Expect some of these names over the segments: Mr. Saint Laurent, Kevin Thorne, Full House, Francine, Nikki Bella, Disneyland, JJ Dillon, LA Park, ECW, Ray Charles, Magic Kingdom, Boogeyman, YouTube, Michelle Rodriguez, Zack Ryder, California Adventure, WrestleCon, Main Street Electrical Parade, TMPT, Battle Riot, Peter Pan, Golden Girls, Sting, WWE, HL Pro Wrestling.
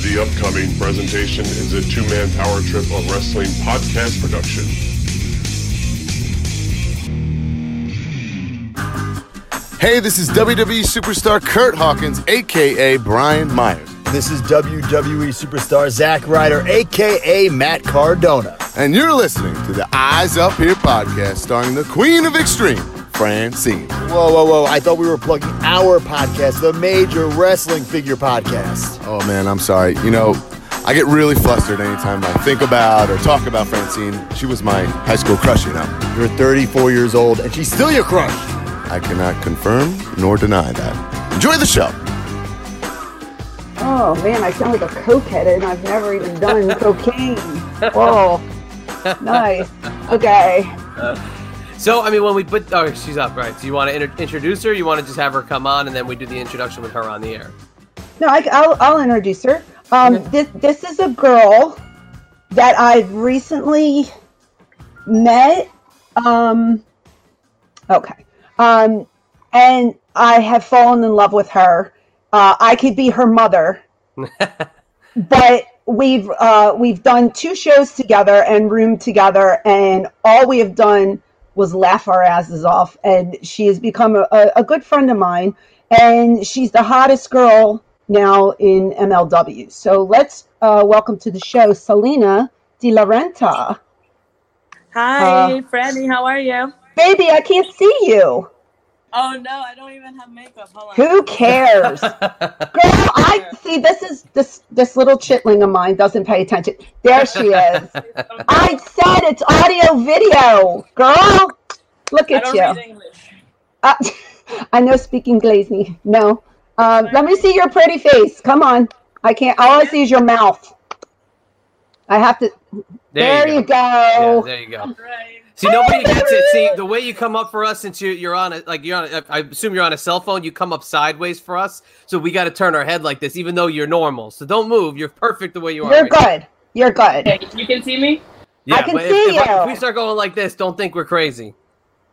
The upcoming presentation is a two-man power trip of wrestling podcast production. Hey, this is WWE superstar Court Hawkins, a.k.a. Brian Myers. This is WWE superstar Zack Ryder, a.k.a. Matt Cardona. And you're listening to the Eyes Up Here podcast starring the Queen of Extreme, Francine. Whoa. I thought we were plugging our podcast, the Major Wrestling Figure Podcast. Oh, man, I'm sorry. You know, I get really flustered anytime I think about or talk about Francine. She was my high school crush, you know. You're 34 years old, and she's still your crush. I cannot confirm nor deny that. Enjoy the show. Oh, man, I sound like a cokehead, and I've never even done cocaine. Whoa. Nice. Okay. When we put... Oh, she's up, right. So you want to introduce her? You want to just have her come on, and then we do the introduction with her on the air? No, I'll introduce her. This is a girl that I've recently met. And I have fallen in love with her. I could be her mother, but we've done two shows together and roomed together, and all we have done was laugh our asses off. And she has become a good friend of mine, and she's the hottest girl now in MLW. So let's welcome to the show, Selena DeLaRenta. Hi, Franny. How are you? Baby, I can't see you. Oh no, I don't even have makeup. Hold on. Who cares? Girl, I see this is this little chitling of mine doesn't pay attention. There she is. I said it's audio video. Girl, look at you. I don't read English. I know speaking Glazy. No. Let me see your pretty face. Come on. I can't. All I see is your mouth. I have to. There you go. Yeah, there you go. All right. See, nobody gets it. See, the way you come up for us, since you're on it, like I assume you're on a cell phone. You come up sideways for us, so we got to turn our head like this, even though you're normal. So don't move. You're perfect the way you are. You're right good. Now. You're good. Okay, you can see me. Yeah, I can see you. If we start going like this, don't think we're crazy.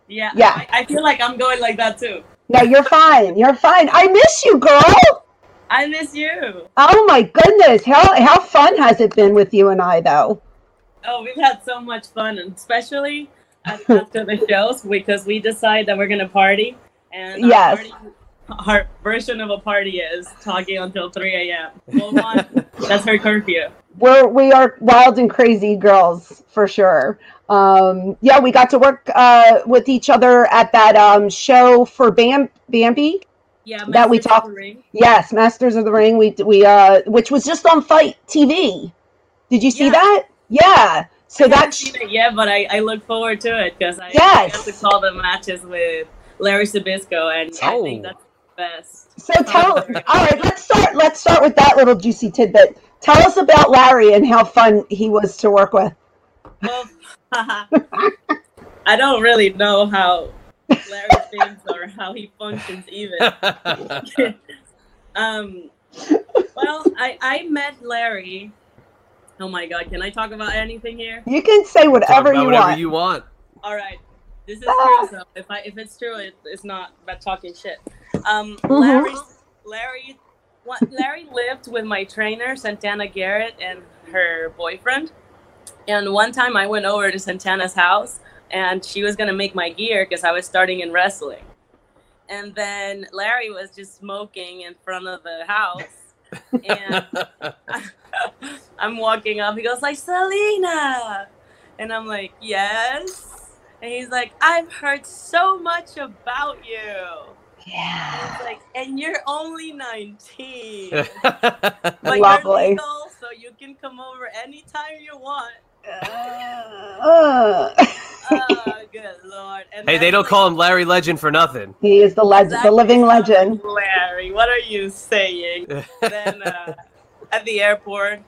Yeah. I feel like I'm going like that too. No, you're fine. You're fine. I miss you, girl. I miss you. Oh my goodness! How fun has it been with you and I though? Oh, we've had so much fun, and especially after the shows, because we decide that we're going to party. And our version of a party is talking until 3 a.m. Hold on. That's her curfew. We are wild and crazy girls, for sure. We got to work with each other at that show for Bambi. Yeah, Masters that we talked. Yes, Masters of the Ring, we which was just on Fight TV. Did you see that? Yeah, so that's but I look forward to it because I have to call the matches with Larry Zbyszko, and I think that's the best. So all right, let's start with that little juicy tidbit. Tell us about Larry and how fun he was to work with. Well, I don't really know how Larry thinks or how he functions even. I met Larry. Oh my God! Can I talk about anything here? You can say whatever you want. All right, this is true. So if it's true, it's not about talking shit. Larry lived with my trainer Santana Garrett and her boyfriend. And one time, I went over to Santana's house, and she was gonna make my gear because I was starting in wrestling. And then Larry was just smoking in front of the house. And I'm walking up. He goes like, Selena. And I'm like, yes. And he's like, I've heard so much about you. Yeah. And he's like, and you're only 19. But lovely. You're legal, so you can come over anytime you want. Oh, good Lord. And hey, they don't call him Larry Legend for nothing. He is the the living legend. Larry, what are you saying? Then at the airport,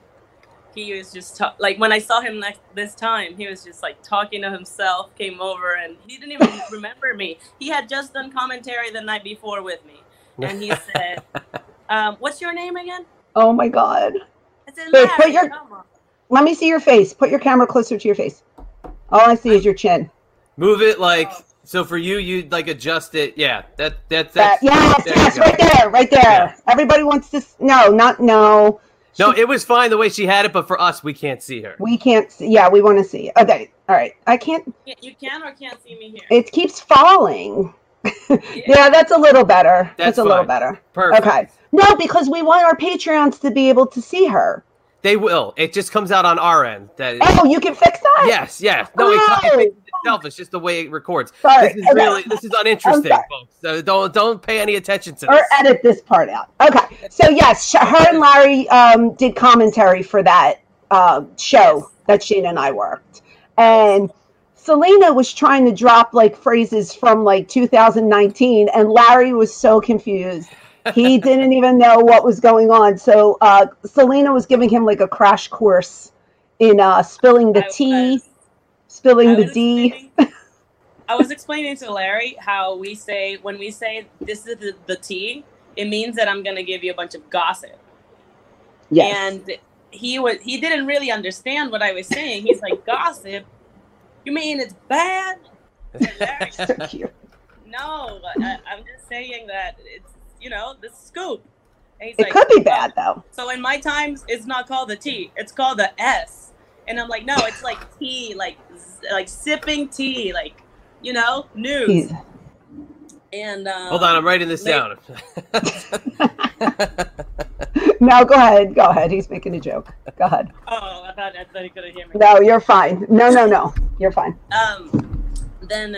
he was just when I saw him this time, he was just like talking to himself, came over, and he didn't even remember me. He had just done commentary the night before with me. And he said, what's your name again? Oh, my God. I said, Larry, come on. Let me see your face. Put your camera closer to your face. All I see is your chin. Move it so for you'd like adjust it. Yeah, that's right there. Everybody wants to. No, not no. No, it was fine the way she had it, but for us, we can't see her. We can't see. Yeah, we want to see. Okay, all right. I can't. You can or can't see me here? It keeps falling. Yeah, that's a little better. That's a fine. Little better. Perfect. Okay. No, because we want our Patreons to be able to see her. They will. It just comes out on our end. That is... Oh, you can fix that? Yes. No, it fixes itself. It's just the way it records. Sorry. This is uninteresting, folks. So don't pay any attention to this. Or edit this part out. Okay. So yes, her and Larry did commentary for that show that Shane and I worked, and Selena was trying to drop like phrases from like 2019, and Larry was so confused. He didn't even know what was going on. So Selena was giving him like a crash course in spilling the T, spilling the D. I was explaining to Larry how we say, when we say this is the T, it means that I'm going to give you a bunch of gossip. Yes. And he didn't really understand what I was saying. He's like, gossip? You mean it's bad? Larry, so cute. No, I'm just saying that it's, you know, the scoop. And he's like, could be bad, though. So in my times, it's not called the T. It's called the S. And I'm like, no, it's like tea, like sipping tea, like, you know, news. Yeah. And hold on, I'm writing this down. No, go ahead. He's making a joke. Go ahead. Oh, I thought he could have heard me. No, you're fine. No, you're fine. Then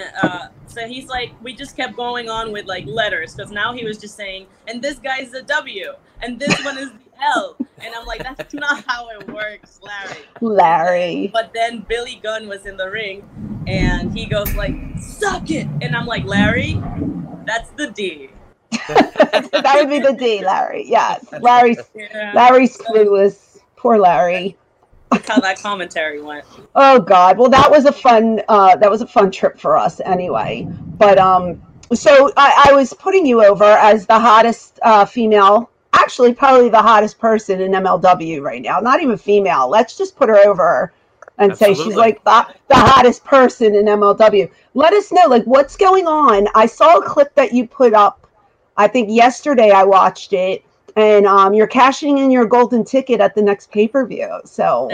so he's like, we just kept going on with like letters, because now he was just saying, and this guy's the W and this one is the L, and I'm like, that's not how it works, Larry. But then Billy Gunn was in the ring and he goes like, suck it, and I'm like, Larry, that's the D. That would be the D, Larry. Yes. Larry's clueless. Poor Larry. That's how that commentary went. Oh God! Well, that was a fun. That was a fun trip for us, anyway. But so I was putting you over as the hottest female. Actually, probably the hottest person in MLW right now. Not even female. Let's just put her over and say she's like the hottest person in MLW. Let us know, like, what's going on. I saw a clip that you put up. I think yesterday I watched it. And you're cashing in your golden ticket at the next pay-per-view. So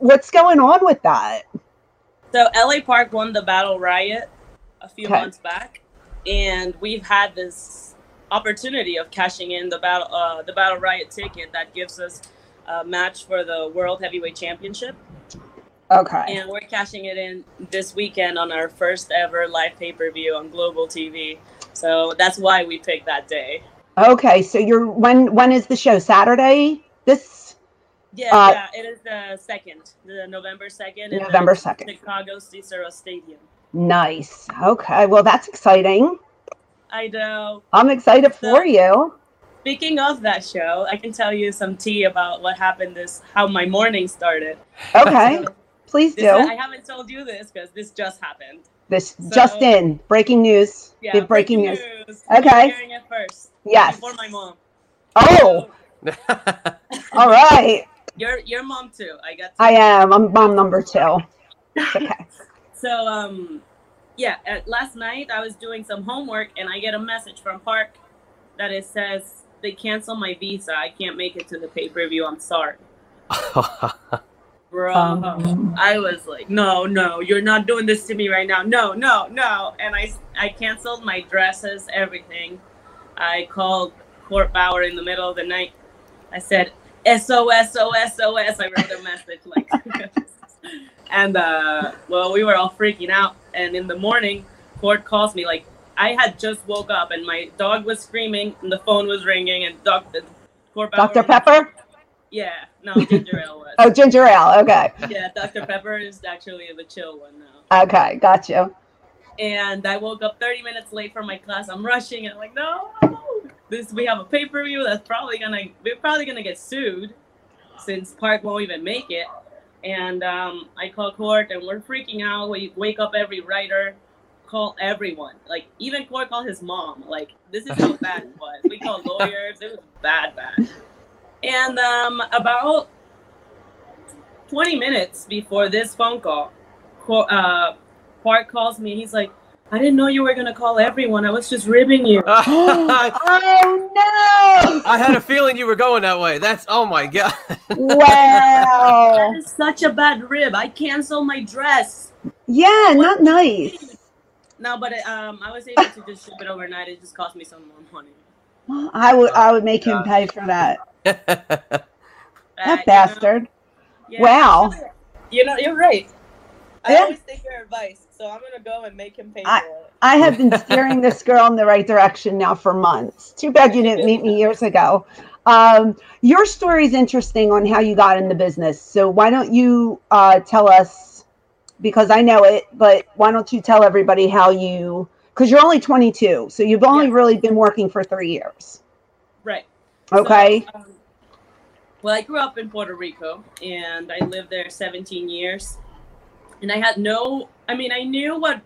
what's going on with that? So LA Park won the Battle Riot a few months back. And we've had this opportunity of cashing in the Battle Riot ticket that gives us a match for the World Heavyweight Championship. Okay. And we're cashing it in this weekend on our first ever live pay-per-view on Global TV. So that's why we picked that day. Okay, so you're when is the show? Saturday? This? Yeah, it is the 2nd, the November 2nd. November 2nd. Chicago Cicero Stadium. Nice. Okay, well, that's exciting. I know. I'm excited for you. Speaking of that show, I can tell you some tea about what happened how my morning started. Okay, so please do. I haven't told you this because this just happened. Breaking news. Yeah, breaking news. Okay. You're hearing it first. Yes. Before my mom. Oh. All right. You're mom too. I am. I'm mom number 2. Okay. So last night I was doing some homework and I get a message from Park that it says they cancel my visa. I can't make it to the pay-per-view. I'm sorry. Bro, I was like, no, you're not doing this to me right now. No. And I canceled my dresses, everything. I called Court Bauer in the middle of the night. I said, SOS. I wrote a message like, and we were all freaking out. And in the morning, Court calls me like, I had just woke up and my dog was screaming and the phone was ringing and Court Bauer. Dr. Pepper? Yeah, no, ginger ale was. Oh, ginger ale, okay. Yeah, Dr. Pepper is actually the chill one now. Okay, got you. And I woke up 30 minutes late for my class. I'm rushing, and I'm like, no, we have a pay-per-view that's we're probably gonna get sued, since Park won't even make it. And I call Court, and we're freaking out. We wake up every writer, call everyone, like even Court called his mom. Like, this is how bad it was. We called lawyers. It was bad. And about 20 minutes before this phone call, Park calls me. He's like, I didn't know you were going to call everyone. I was just ribbing you. Oh, no! I had a feeling you were going that way. That's, oh, my God. Wow. That is such a bad rib. I canceled my dress. Yeah, not nice. No, but I was able to just ship it overnight. It just cost me some more money. I would make him pay for that. That bastard. You know? Yeah. Wow. You know, you're right. I always take your advice, so I'm going to go and make him pay for it. I have been steering this girl in the right direction now for months. Too bad you didn't meet me years ago. Your story is interesting on how you got in the business. So why don't you tell us, because I know it, but why don't you tell everybody how you, because you're only 22, so you've only really been working for 3 years. Right. Okay. So, well, I grew up in Puerto Rico, and I lived there 17 years. And I had no, I mean, I knew what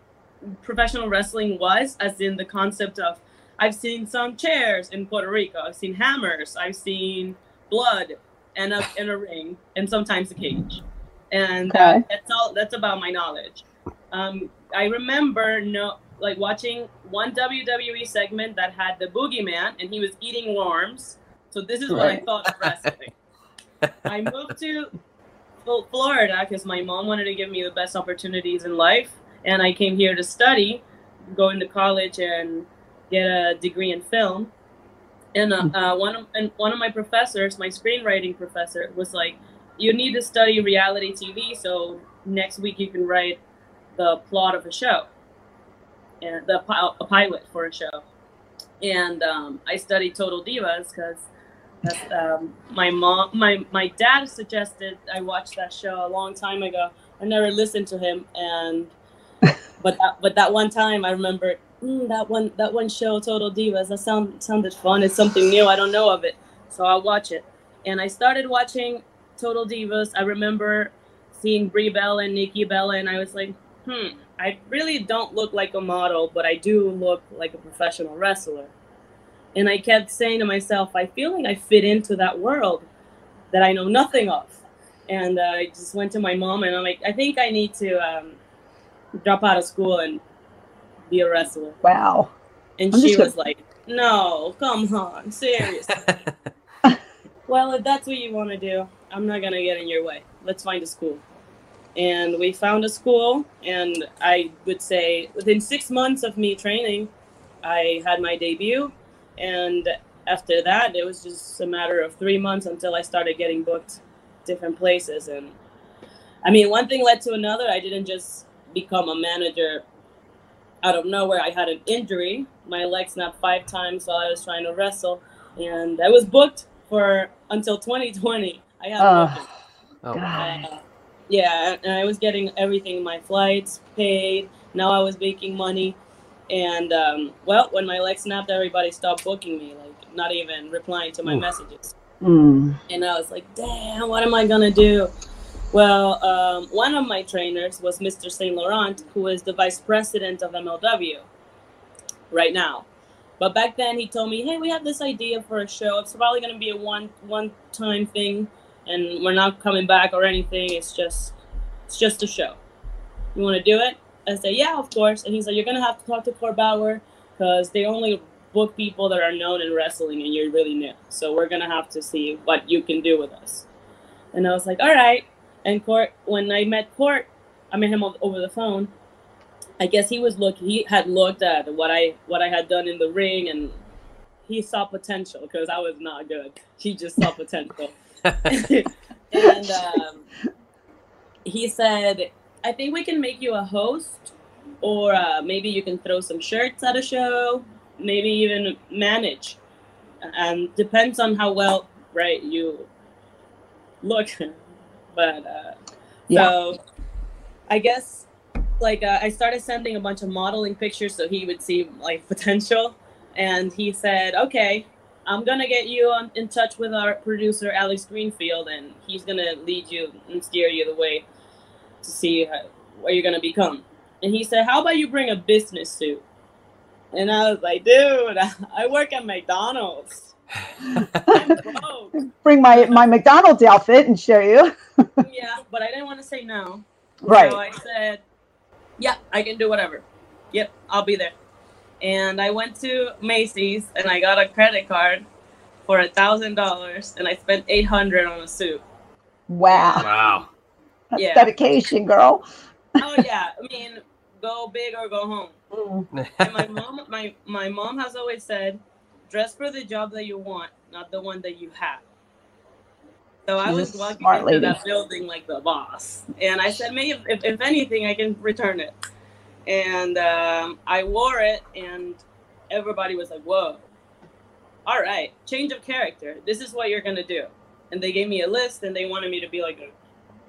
professional wrestling was, as in the concept of, I've seen some chairs in Puerto Rico, I've seen hammers, I've seen blood and a ring, and sometimes a cage. And that's all, that's about my knowledge. I remember watching one WWE segment that had the boogeyman, and he was eating worms. So this is what I thought of wrestling. I moved to Florida because my mom wanted to give me the best opportunities in life, and I came here to study, go into college and get a degree in film. And one of my professors, my screenwriting professor, was like, you need to study reality TV, so next week you can write the plot of a show and a pilot for a show. And I studied Total Divas because my dad suggested I watch that show a long time ago. I never listened to him, but that one time I remembered that one show, Total Divas. That sounded fun. It's something new. I don't know of it, so I'll watch it. And I started watching Total Divas. I remember seeing Brie Bella and Nikki Bella, and I was like, I really don't look like a model, but I do look like a professional wrestler. And I kept saying to myself, I feel like I fit into that world that I know nothing of. And I just went to my mom and I'm like, I think I need to drop out of school and be a wrestler. Wow. And she was like, no, come on, seriously. Well, if that's what you want to do, I'm not going to get in your way. Let's find a school. And we found a school. And I would say within 6 months of me training, I had my debut. And after that, it was just a matter of 3 months until I started getting booked different places. And I mean, one thing led to another. I didn't just become a manager out of nowhere. I had an injury. My leg snapped 5 times while I was trying to wrestle. And I was booked for until 2020. I had nothing. Oh, God. Yeah, and I was getting everything, my flights paid. Now I was making money. And, well, when my leg snapped, everybody stopped booking me, like not even replying to my messages. And I was like, damn, what am I going to do? Well, one of my trainers was Mr. Saint Laurent, who is the vice president of MLW right now. But back then he told me, hey, we have this idea for a show. It's probably going to be a one-time thing, and we're not coming back or anything. It's just a show. You want to do it? I said, yeah, of course. And he's like, you're going to have to talk to Court Bauer because they only book people that are known in wrestling and you're really new. So we're going to have to see what you can do with us. And I was like, all right. And Court, when I met Court, I met him over the phone. I guess he was he had looked at what I had done in the ring, and he saw potential because I was not good. He just saw potential. And he said, I think we can make you a host, or maybe you can throw some shirts at a show, maybe even manage. And depends on how well, right, you look. But so I guess like I started sending a bunch of modeling pictures so he would see like potential. And he said, okay, I'm going to get you in touch with our producer, Alex Greenfield, and he's going to lead you and steer you the way to see what you're going to become. And he said, how about you bring a business suit? And I was like, dude, I work at McDonald's. Bring my McDonald's outfit and show you. Yeah, but I didn't want to say no. Right. So I said, yeah, I can do whatever. yep, I'll be there. And I went to Macy's and I got a credit card for $1,000 and I spent $800 on a suit. Wow. Wow. That's yeah. dedication, girl. Oh yeah. I mean, go big or go home. Mm. And my mom has always said, dress for the job that you want, not the one that you have. So I was walking into that building like the boss. And I said, maybe if anything, I can return it. And I wore it and everybody was like, whoa, all right, change of character. This is what you're going to do. And they gave me a list and they wanted me to be like a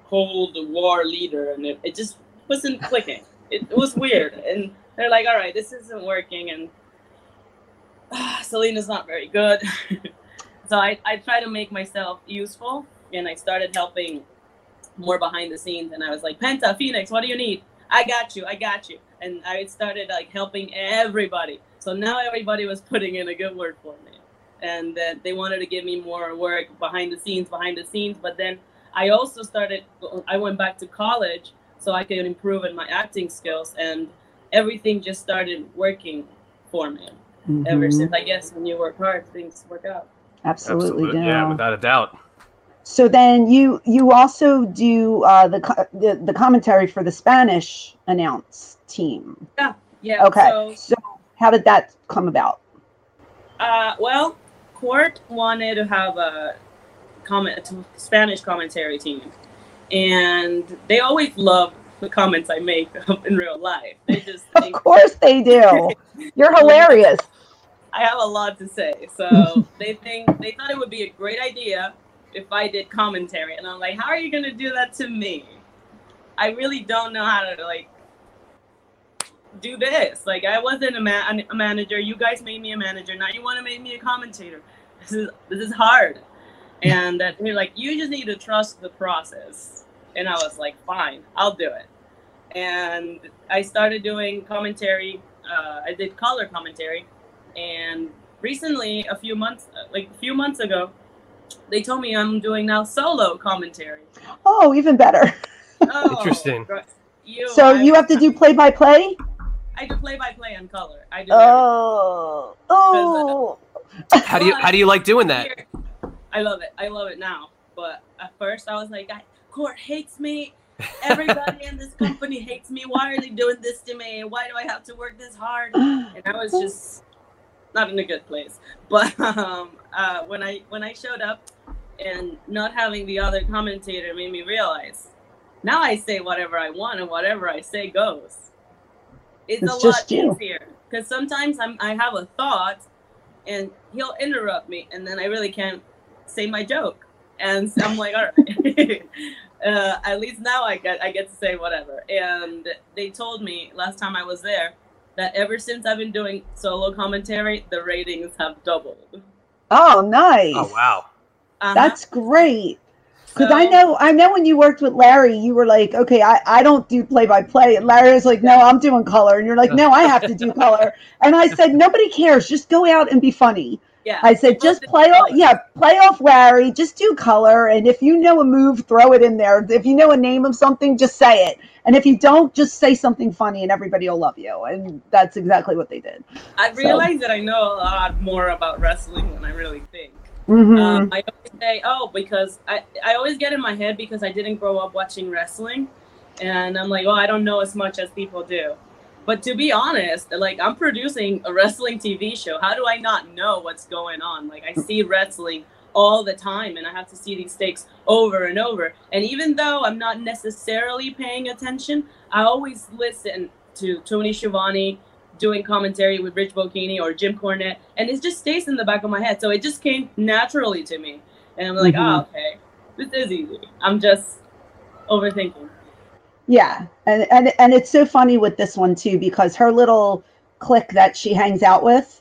Cold War leader. And it just wasn't clicking. It was weird. And they're like, all right, this isn't working. And Selena's not very good. So I try to make myself useful, and I started helping more behind the scenes. And I was like, Penta, Phoenix, what do you need? I got you. And I started like helping everybody. So now everybody was putting in a good word for me. And then they wanted to give me more work behind the scenes. But then I also started, I went back to college so I could improve in my acting skills. And everything just started working for me ever since. I guess when you work hard, things work out. Absolutely. Yeah, without a doubt. So then you also do the commentary for the Spanish announce team. Yeah. Okay. So how did that come about? Well, Court wanted to have a Spanish commentary team, and they always love the comments I make in real life. They just think, of course they do. You're hilarious. I have a lot to say. So they thought it would be a great idea if I did commentary. And I'm like, how are you going to do that to me? I really don't know how to like do this. Like I wasn't a manager. You guys made me a manager. Now you want to make me a commentator. This is hard. And they're like, you just need to trust the process. And I was like, fine, I'll do it. And I started doing commentary. I did color commentary. And recently, a few months ago, they told me I'm doing now solo commentary. Oh, even better. Oh, interesting. You have to do play-by-play? I do play-by-play and color. I do. Oh. How do you like doing that? I love it. I love it now. But at first, I was like, Court hates me. Everybody in this company hates me. Why are they doing this to me? Why do I have to work this hard? And I was just not in a good place, but when I showed up and not having the other commentator made me realize now I say whatever I want and whatever I say goes. It's a lot easier because sometimes I have a thought and he'll interrupt me and then I really can't say my joke and so I'm like, all right, at least now I get to say whatever. And they told me last time I was there that ever since I've been doing solo commentary, the ratings have doubled. Oh, nice. Oh, wow. Uh-huh. That's great. Because I know when you worked with Larry, you were like, okay, I don't do play-by-play. And Larry was like, no, I'm doing color. And you're like, no, I have to do color. And I said, nobody cares. Just go out and be funny. Yeah. I said, just play off Larry. Just do color. And if you know a move, throw it in there. If you know a name of something, just say it. And if you don't, just say something funny and everybody will love you. And that's exactly what they did. I realized that I know a lot more about wrestling than I really think. Mm-hmm. I always say, because I always get in my head because I didn't grow up watching wrestling. And I'm like, I don't know as much as people do. But to be honest, like I'm producing a wrestling TV show. How do I not know what's going on? Like I see wrestling all the time, and I have to see these stakes over and over. And even though I'm not necessarily paying attention, I always listen to Tony Schiavone doing commentary with Rich Bocchini or Jim Cornette, and it just stays in the back of my head. So it just came naturally to me, and I'm like, okay, this is easy. I'm just overthinking. Yeah, and it's so funny with this one too because her little clique that she hangs out with,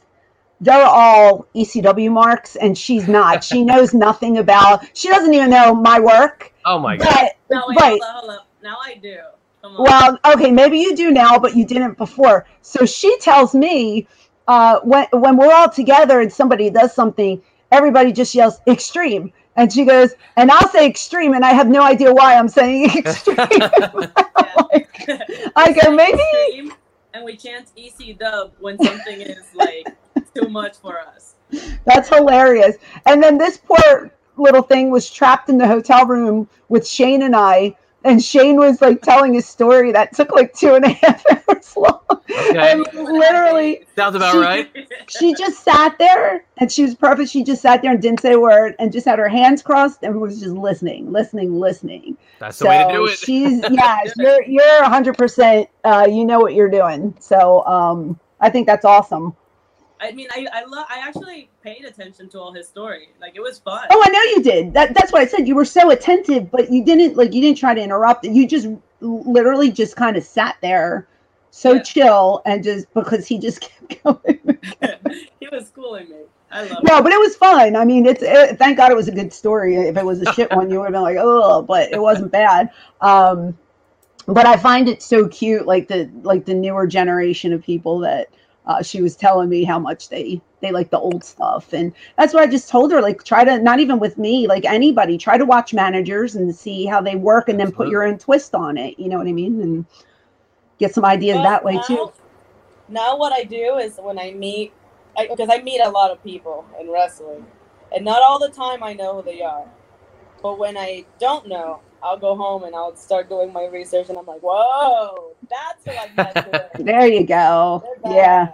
they're all ECW marks, and she's not. She knows nothing about. She doesn't even know my work. Oh my god! No, wait, right. Hold up. Now I do. Come on. Well, okay, maybe you do now, but you didn't before. So she tells me when we're all together and somebody does something, everybody just yells extreme, and she goes, and I'll say extreme, and I have no idea why I'm saying extreme. I go maybe. and we chant ECW when something is like too much for us. That's hilarious. And then this poor little thing was trapped in the hotel room with Shane and I, and Shane was like telling his story that took like 2.5 hours long. Okay. And literally sounds about right. She just sat there, and she was perfect. She just sat there and didn't say a word and just had her hands crossed and was just listening. That's the way to do it. She's yeah, you're 100%, you know what you're doing. So I think that's awesome. I mean, I actually paid attention to all his story. Like, it was fun. Oh, I know you did. That's what I said. You were so attentive, but you didn't try to interrupt it. You just literally just kind of sat there so chill, and just because he just kept going. He was schooling me. I love it. No, but it was fun. I mean, thank God it was a good story. If it was a shit one, you would have been like, oh, but it wasn't bad. But I find it so cute, like the newer generation of people that, she was telling me how much they like the old stuff. And that's what I just told her, like, try to, not even with me, like anybody, try to watch managers and see how they work, and then put your own twist on it. You know what I mean? And get some ideas that way too. Now what I do is when I meet, because I meet a lot of people in wrestling, and not all the time I know who they are. But when I don't know, I'll go home and I'll start doing my research, and I'm like, whoa, that's what I got. There you go. Yeah,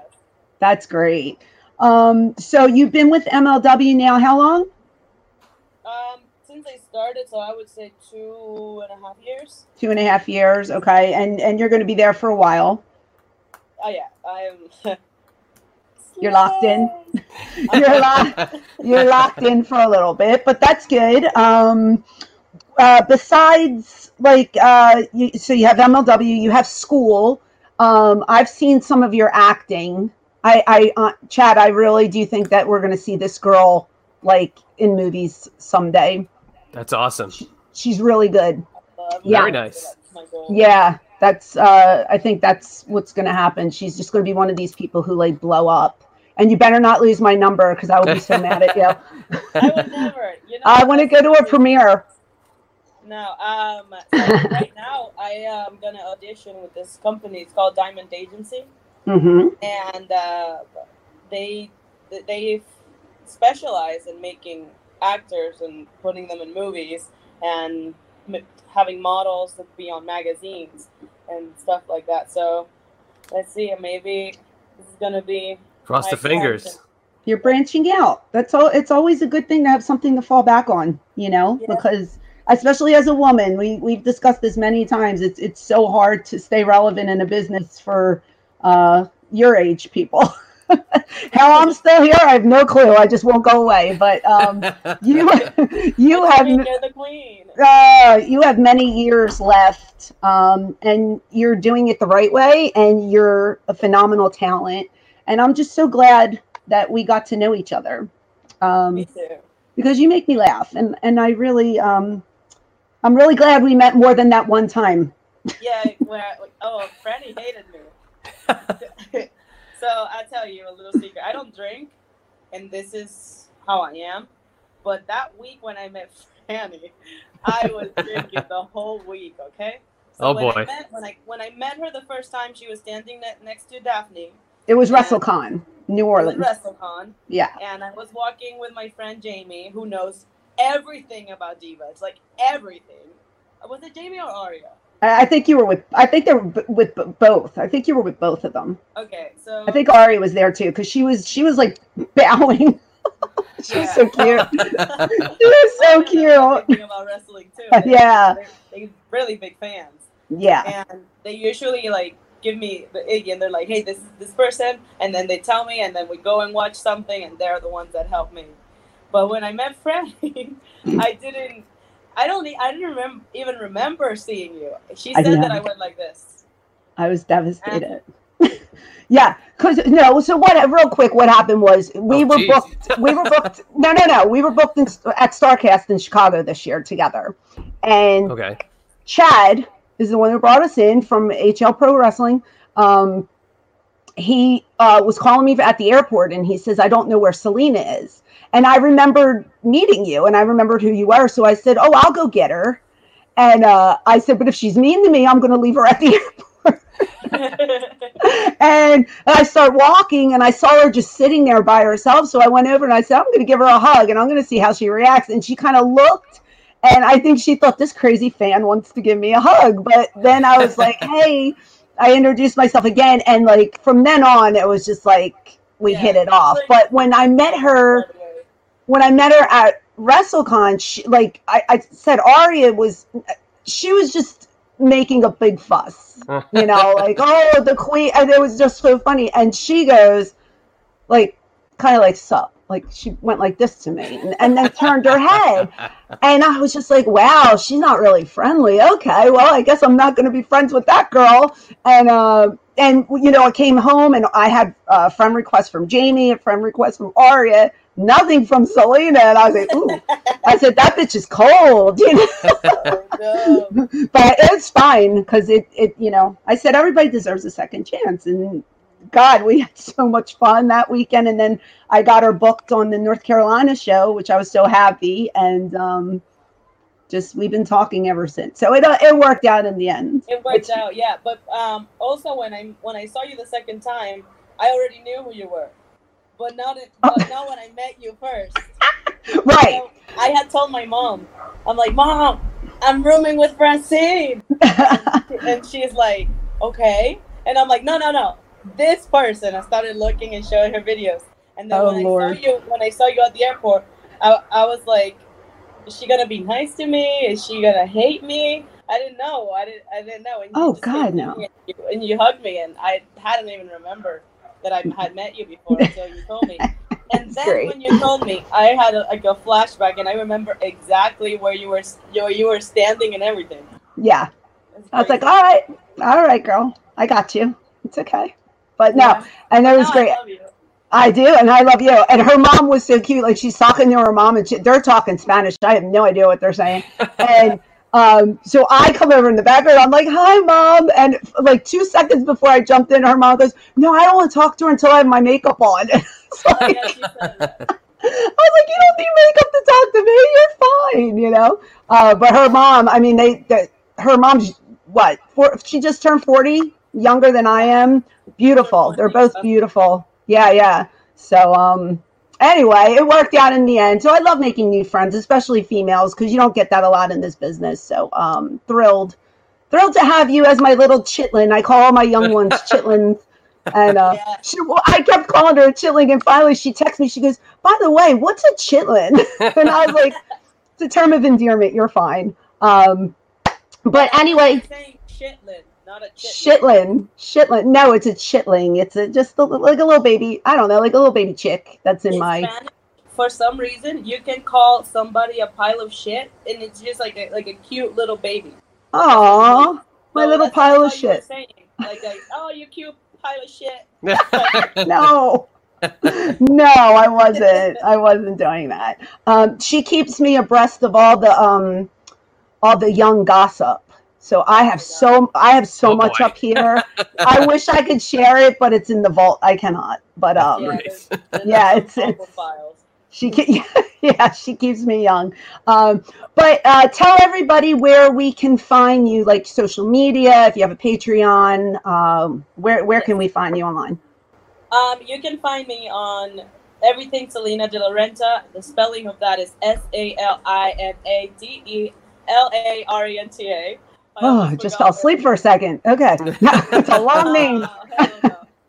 that's great. So you've been with MLW now how long? Since I started, so I would say 2.5 years. 2.5 years, okay. And you're going to be there for a while. Oh, yeah. I'm... You're locked in. You're locked in for a little bit, but that's good. Besides, so you have MLW, you have school. I've seen some of your acting. Chad, I really do think that we're going to see this girl, like, in movies someday. That's awesome. She's really good. Yeah. Very nice. Yeah, that's, I think that's what's going to happen. She's just going to be one of these people who, like, blow up. And you better not lose my number, because I would be so mad at you. I would never. You know, I want to go to a premiere. No, so right now I am gonna audition with this company. It's called Diamond Agency, and they specialize in making actors and putting them in movies and having models that be on magazines and stuff like that. So let's see, maybe this is gonna be. Cross the fingers. Action. You're branching out. That's all. It's always a good thing to have something to fall back on, you know, because. Especially as a woman, we've discussed this many times. It's so hard to stay relevant in a business for your age people. How I'm still here, I have no clue. I just won't go away. But you have many years left, and you're doing it the right way, and you're a phenomenal talent. And I'm just so glad that we got to know each other. Me too. Because you make me laugh, and I really I'm really glad we met more than that one time. Yeah, Franny hated me. So I'll tell you a little secret. I don't drink, and this is how I am. But that week when I met Franny, I was drinking the whole week, okay? So when I met her the first time, she was standing next to Daphne. It was WrestleCon, New Orleans. WrestleCon. Yeah. And I was walking with my friend Jamie, who knows everything about divas, like everything. Was it Jamie or Aria? I think they were with both. I think you were with both of them. Okay, so I think Aria was there too, because she was like bowing. She was so cute. She was so cute. About wrestling too. Yeah. They're really big fans. Yeah. And they usually give me the iggy, and they're like, hey, this is this person, and then they tell me, and then we go and watch something, and they're the ones that help me. But when I met Franny, I didn't even remember seeing you. She said that I went like this. I was devastated. Yeah, because real quick, what happened was we were booked we were booked at Starcast in Chicago this year together, and Chad is the one who brought us in from HL Pro Wrestling. He was calling me at the airport, and he says, I don't know where Selena is. And I remembered meeting you, and I remembered who you were. So I said, oh, I'll go get her. And I said, but if she's mean to me, I'm going to leave her at the airport. And I start walking, and I saw her just sitting there by herself. So I went over and I said, I'm going to give her a hug, and I'm going to see how she reacts. And she kind of looked, and I think she thought, this crazy fan wants to give me a hug. But then I was like, hey, I introduced myself again. And like from then on, it was just like we hit it off. But when I met her at WrestleCon, she, like I said, Aria was, she was just making a big fuss, you know, like, oh, the queen. And it was just so funny. And she goes, like, kind of like, sup. Like, she went like this to me and then turned her head. And I was just like, wow, she's not really friendly. Okay, well, I guess I'm not going to be friends with that girl. And you know, I came home and I had a friend request from Jamie, a friend request from Aria, nothing from Selena. And I was like, ooh. I said, that bitch is cold. You know? Oh, no. But it's fine because it, you know, I said, everybody deserves a second chance. And God, we had so much fun that weekend. And then I got her booked on the North Carolina show, which I was so happy. And just, we've been talking ever since. So it worked out in the end. It worked out, yeah. But also when I saw you the second time, I already knew who you were. But not when I met you first. Right. So I had told my mom, I'm like, Mom, I'm rooming with Francine. And she's like, okay. And I'm like, no. This person. I started looking and showing her videos. And then when I saw you at the airport, I was like, is she gonna be nice to me? Is she gonna hate me? I didn't know. I didn't know. And oh God, no. And you hugged me, and I hadn't even remembered that I had met you before until you told me. And then when you told me, I had a flashback, and I remember exactly where you were standing and everything. Yeah, I was like, all right, girl, I got you. It's okay. But no, yeah. And it was great. I do, and I love you. And her mom was so cute. Like, she's talking to her mom, and they're talking Spanish. I have no idea what they're saying. And so I come over in the background. I'm like, hi, Mom. And like 2 seconds before I jumped in, her mom goes, no, I don't want to talk to her until I have my makeup on. And I was like, you don't need makeup to talk to me. You're fine, you know. But her mom, I mean, her mom's what? She just turned 40, younger than I am. Beautiful. They're both beautiful. Yeah. So anyway, it worked out in the end. So I love making new friends, especially females, because you don't get that a lot in this business. So thrilled to have you as my little chitlin. I call all my young ones chitlins. And I kept calling her a chitlin, and finally she texts me. She goes, by the way, what's a chitlin? And I was like, it's a term of endearment. You're fine. But anyway. Chitlin. Not a chitlin. Chitlin. No, it's a chitling. It's just a little baby. I don't know, like a little baby chick. That's in my. Spanish, for some reason, you can call somebody a pile of shit, and it's just like a cute little baby. Aww, my little pile of shit. Like, oh, you cute pile of shit. No, I wasn't doing that. She keeps me abreast of all the young gossip. So I have so much up here. I wish I could share it, but it's in the vault. I cannot. But she keeps me young. But tell everybody where we can find you, like social media. If you have a Patreon, where can we find you online? You can find me on everything Selena DeLaRenta. The spelling of that is SALINADELARENTA. Oh, I just fell asleep for a second. Okay. It's a long name.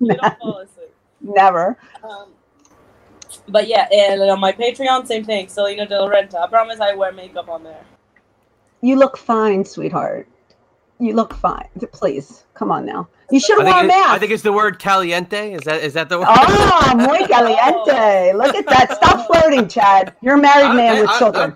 No. Don't fall asleep. Never. But yeah, and on my Patreon, same thing, Selena DeLaRenta. I promise I wear makeup on there. You look fine, sweetheart. You look fine. Please, come on now. You should wear a mask. I think it's the word caliente. Is that the word? Oh, muy caliente. Look at that. Stop flirting, Chad. You're a married man with children.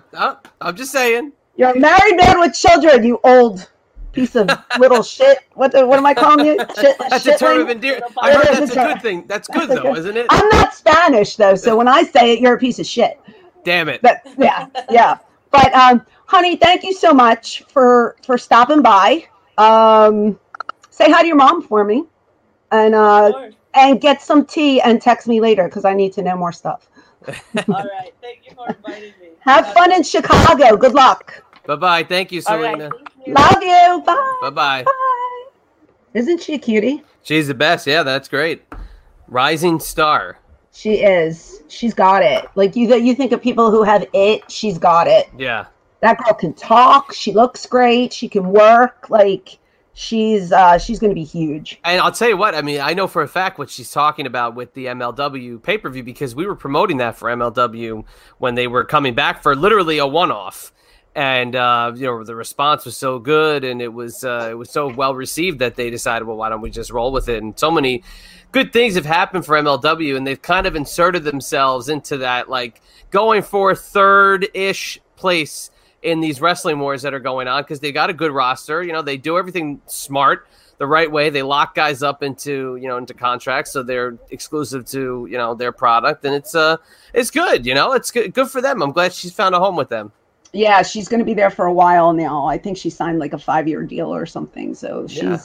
I'm just saying. You're a married man with children, you old piece of little shit. What am I calling you? That's a term of endearment. I heard that's a good thing. That's good, though, isn't it? I'm not Spanish, though, so when I say it, you're a piece of shit. Damn it. But, yeah. But, honey, thank you so much for stopping by. Say hi to your mom for me. And, and get some tea and text me later because I need to know more stuff. All right. Thank you for inviting me. Have fun in Chicago. Good luck. Bye-bye. Thank you, Selena. Right, thank you. Love you. Bye. Bye-bye. Bye. Isn't she a cutie? She's the best. Yeah, that's great. Rising star. She is. She's got it. Like, you think of people who have it, she's got it. Yeah. That girl can talk. She looks great. She can work. Like, she's going to be huge. And I'll tell you what, I mean, I know for a fact what she's talking about with the MLW pay-per-view, because we were promoting that for MLW when they were coming back for literally a one-off. And, you know, the response was so good, and it was so well received that they decided, well, why don't we just roll with it? And so many good things have happened for MLW, and they've kind of inserted themselves into that, like, going for third-ish place in these wrestling wars that are going on, because they got a good roster. You know, they do everything smart the right way. They lock guys up into contracts, so they're exclusive to, you know, their product. And it's good, you know. It's good for them. I'm glad she's found a home with them. Yeah, she's going to be there for a while now. I think she signed like a 5-year deal or something. So she's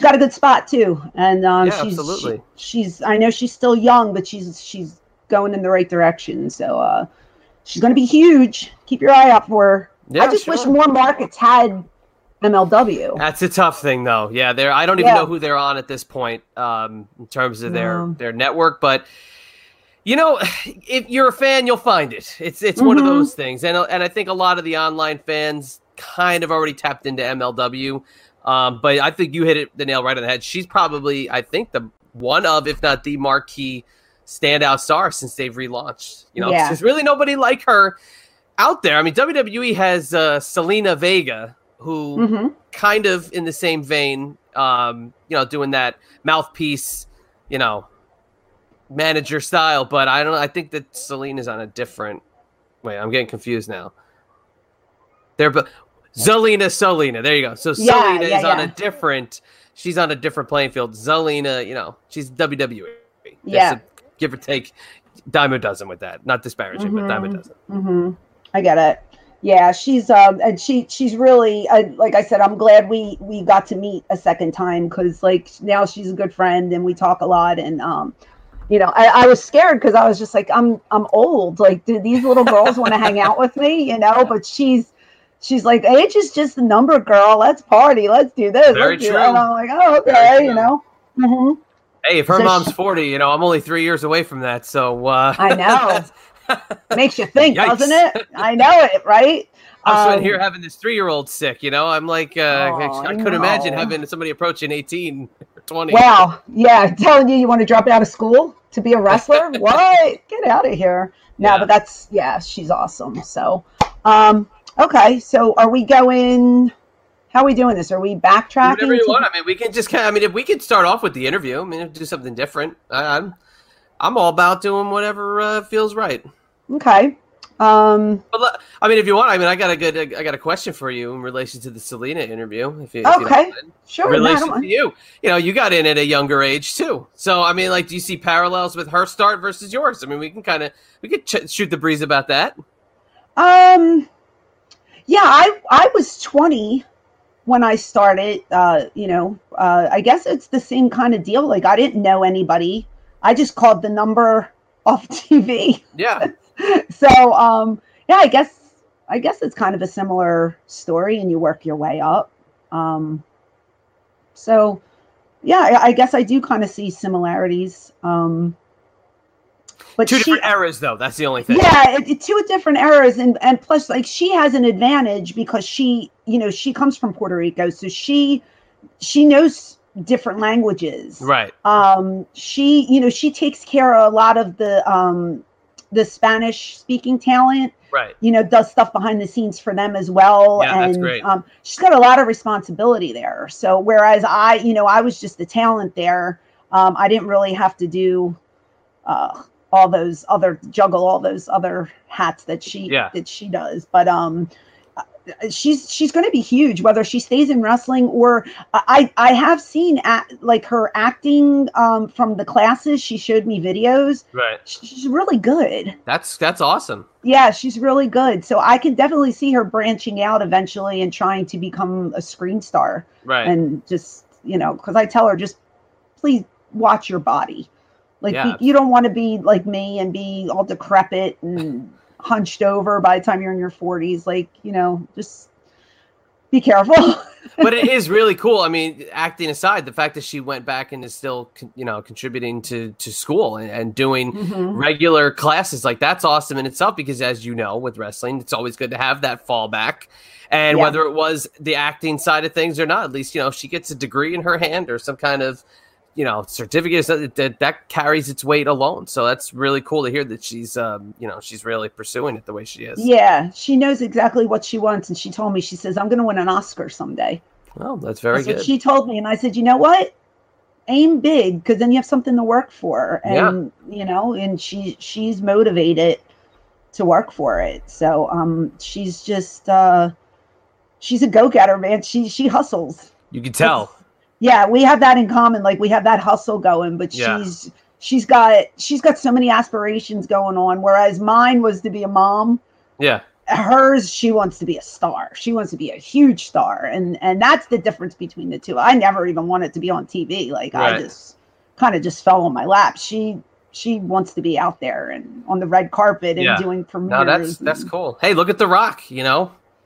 got a good spot too. And she's I know she's still young, but she's going in the right direction. So she's going to be huge. Keep your eye out for her. Yeah, I just wish more markets had MLW. That's a tough thing, though. Yeah, I don't even know who they're on at this point in terms of their network, but. You know, if you're a fan, you'll find it. It's one of those things. And I think a lot of the online fans kind of already tapped into MLW. But I think you hit the nail right on the head. She's probably, I think, the one of, if not the marquee standout star since they've relaunched. You know, there's really nobody like her out there. I mean, WWE has Selena Vega, who kind of in the same vein, you know, doing that mouthpiece, you know, manager style, but I think that Selena's on a different way. I'm getting confused now. They're Zelina. There you go. So Selena is on a different. She's on a different playing field. Zelina, you know, she's WWE. Yeah, give or take, dime a dozen with that. Not disparaging, but dime a dozen. I get it. Yeah, she's and she's really like I said. I'm glad we got to meet a second time, because like now she's a good friend and we talk a lot. And you know, I was scared because I was just like, I'm old. Like, do these little girls want to hang out with me? You know, but she's like, age is just a number, girl. Let's party. Let's do this. Very true. And I'm like, oh, okay, you know. Hey, if her mom's 40, you know, I'm only 3 years away from that. So I know. Makes you think, doesn't it? I know it, right? I'm sitting here having this 3-year-old sick, you know. I'm like, I couldn't imagine having somebody approaching 18 or 20. Wow. Yeah. Telling you want to drop out of school to be a wrestler? What? Get out of here. No, but that's, she's awesome. So, okay. So are we going, how are we doing this? Are we backtracking? Whatever you want. I mean, we can just kind of, if we could start off with the interview, I mean, do something different. I'm all about doing whatever feels right. Okay. But, I mean, if you want, I mean, I got a question for you in relation to the Selena interview. If you don't mind. Sure. In relation to you, you know, you got in at a younger age too. So, I mean, like, do you see parallels with her start versus yours? I mean, we could shoot the breeze about that. Yeah, I was 20 when I started. You know, I guess it's the same kind of deal. Like, I didn't know anybody. I just called the number off TV. Yeah. So, yeah, I guess it's kind of a similar story, and you work your way up. So, yeah, I guess I do kind of see similarities. But two different eras, though. That's the only thing. Yeah, two different eras, and plus, like, she has an advantage because she, you know, she comes from Puerto Rico, so she knows different languages, right? She, you know, she takes care of a lot of the Spanish speaking talent, right? You know, does stuff behind the scenes for them as well. Yeah, and that's great. She's got a lot of responsibility there. So whereas I, you know, I was just the talent there. I didn't really have to do all those other hats that she does. But she's going to be huge, whether she stays in wrestling or I have seen like her acting from the classes. She showed me videos. Right. She's really good. That's awesome. Yeah, she's really good. So I can definitely see her branching out eventually and trying to become a screen star. Right. And just, you know, because I tell her, just please watch your body. Like, you don't want to be like me and be all decrepit and hunched over by the time you're in your 40s. Like, you know, just be careful. But it is really cool. I mean, acting aside, the fact that she went back and is still, contributing to school and doing regular classes, like that's awesome in itself, because as you know, with wrestling, it's always good to have that fallback. And whether it was the acting side of things or not, at least, she gets a degree in her hand or some kind of, certificate that carries its weight alone. So that's really cool to hear that she's, she's really pursuing it the way she is. Yeah. She knows exactly what she wants. And she told me, she says, I'm going to win an Oscar someday. Oh, that's very good. What she told me. And I said, you know what? Aim big, because then you have something to work for. And, and she's motivated to work for it. So she's just, she's a go-getter, man. She hustles. You can tell. Yeah, we have that in common. Like, we have that hustle going, but she's got so many aspirations going on. Whereas mine was to be a mom. Yeah. Hers, she wants to be a star. She wants to be a huge star. And that's the difference between the two. I never even wanted to be on TV. Like, I just kind of fell on my lap. She wants to be out there and on the red carpet and doing premieres. No, that's cool. Hey, look at The Rock,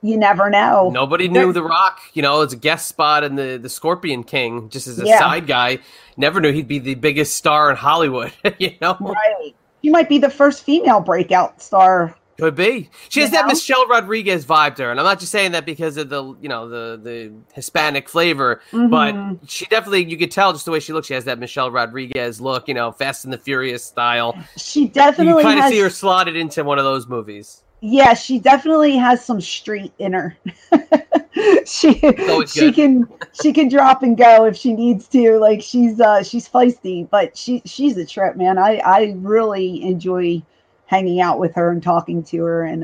You never know. Nobody knew The Rock, as a guest spot in the Scorpion King, just as a side guy. Never knew he'd be the biggest star in Hollywood, Right. She might be the first female breakout star. Could be. She has that Michelle Rodriguez vibe to her. And I'm not just saying that because of the, the Hispanic flavor, but she definitely, you could tell just the way she looks. She has that Michelle Rodriguez look, Fast and the Furious style. She definitely You kind of see her slotted into one of those movies. Yeah, she definitely has some street in her. she can drop and go if she needs to. Like, she's feisty, but she's a trip, man. I really enjoy hanging out with her and talking to her, and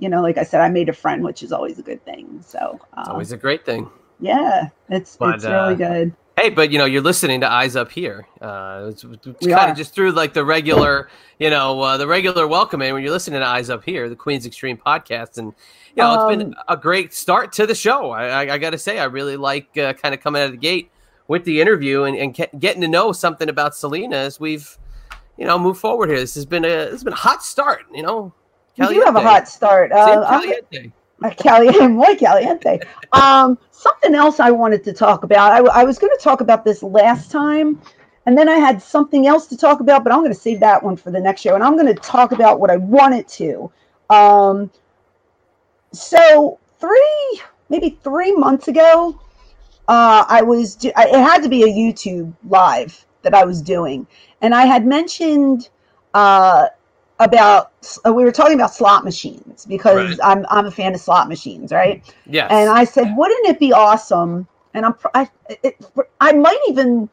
like I said, I made a friend, which is always a good thing. So it's always a great thing. Yeah, it's really good. Hey, but you're listening to Eyes Up Here. It's kind of just through like the regular, the regular welcome in when you're listening to Eyes Up Here, the Queen's Extreme podcast, and it's been a great start to the show. I got to say, I really like kind of coming out of the gate with the interview and getting to know something about Selena as we've moved forward here. This has been a hot start. Caliente. You do have a hot start. Caliente. Something else I wanted to talk about. I was going to talk about this last time, and then I had something else to talk about, but I'm going to save that one for the next show. And I'm going to talk about what I wanted to. So maybe three months ago, it had to be a YouTube live that I was doing. And I had mentioned, we were talking about slot machines because I'm a fan of slot machines, right? Yes. And I said, wouldn't it be awesome? And I don't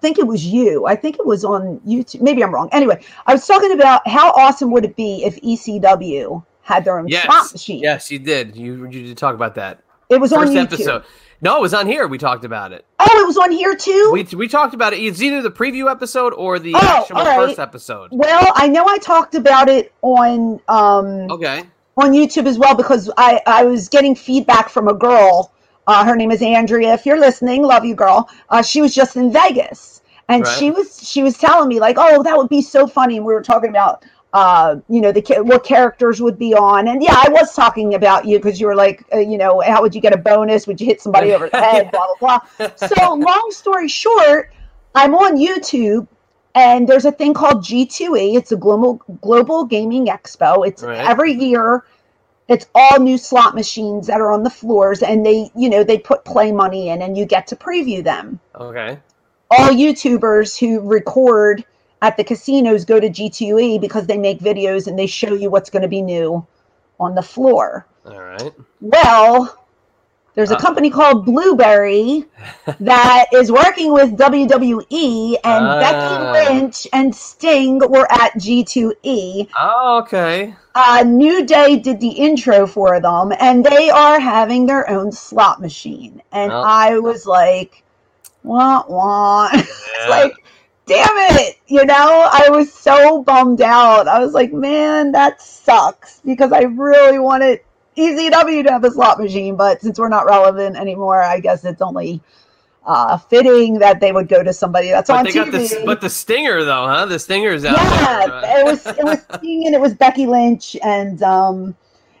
think it was you. I think it was on YouTube. Maybe I'm wrong. Anyway, I was talking about how awesome would it be if ECW had their own slot machine. Yes, you did. You did talk about that. It was on YouTube. Episode. No, it was on here. We talked about it. Oh, it was on here too? We talked about it. It's either the preview episode or the actual first episode. Well, I know I talked about it on on YouTube as well, because I was getting feedback from a girl. Her name is Andrea. If you're listening, love you, girl. She was just in Vegas, and she was telling me like, oh, that would be so funny. And we were talking about what characters would be on, and I was talking about you because you were like, how would you get a bonus? Would you hit somebody over the head? Blah blah blah. So long story short, I'm on YouTube, and there's a thing called G2E. It's a global gaming expo. It's every year. It's all new slot machines that are on the floors, and they they put play money in, and you get to preview them. Okay. All YouTubers who record at the casinos go to G2E because they make videos and they show you what's going to be new on the floor. All right. Well, there's a company called Blueberry that is working with WWE, and Becky Lynch and Sting were at G2E. Oh, okay. New Day did the intro for them, and they are having their own slot machine. And I was like, wah, wah. Yeah. Damn it, I was so bummed out. I was like, man, that sucks, because I really wanted ECW to have a slot machine, but since we're not relevant anymore, I guess it's only fitting that they would go to somebody that's on TV. But the Stinger, though, huh? The Stinger's out there. It was Sting, and it was Becky Lynch, and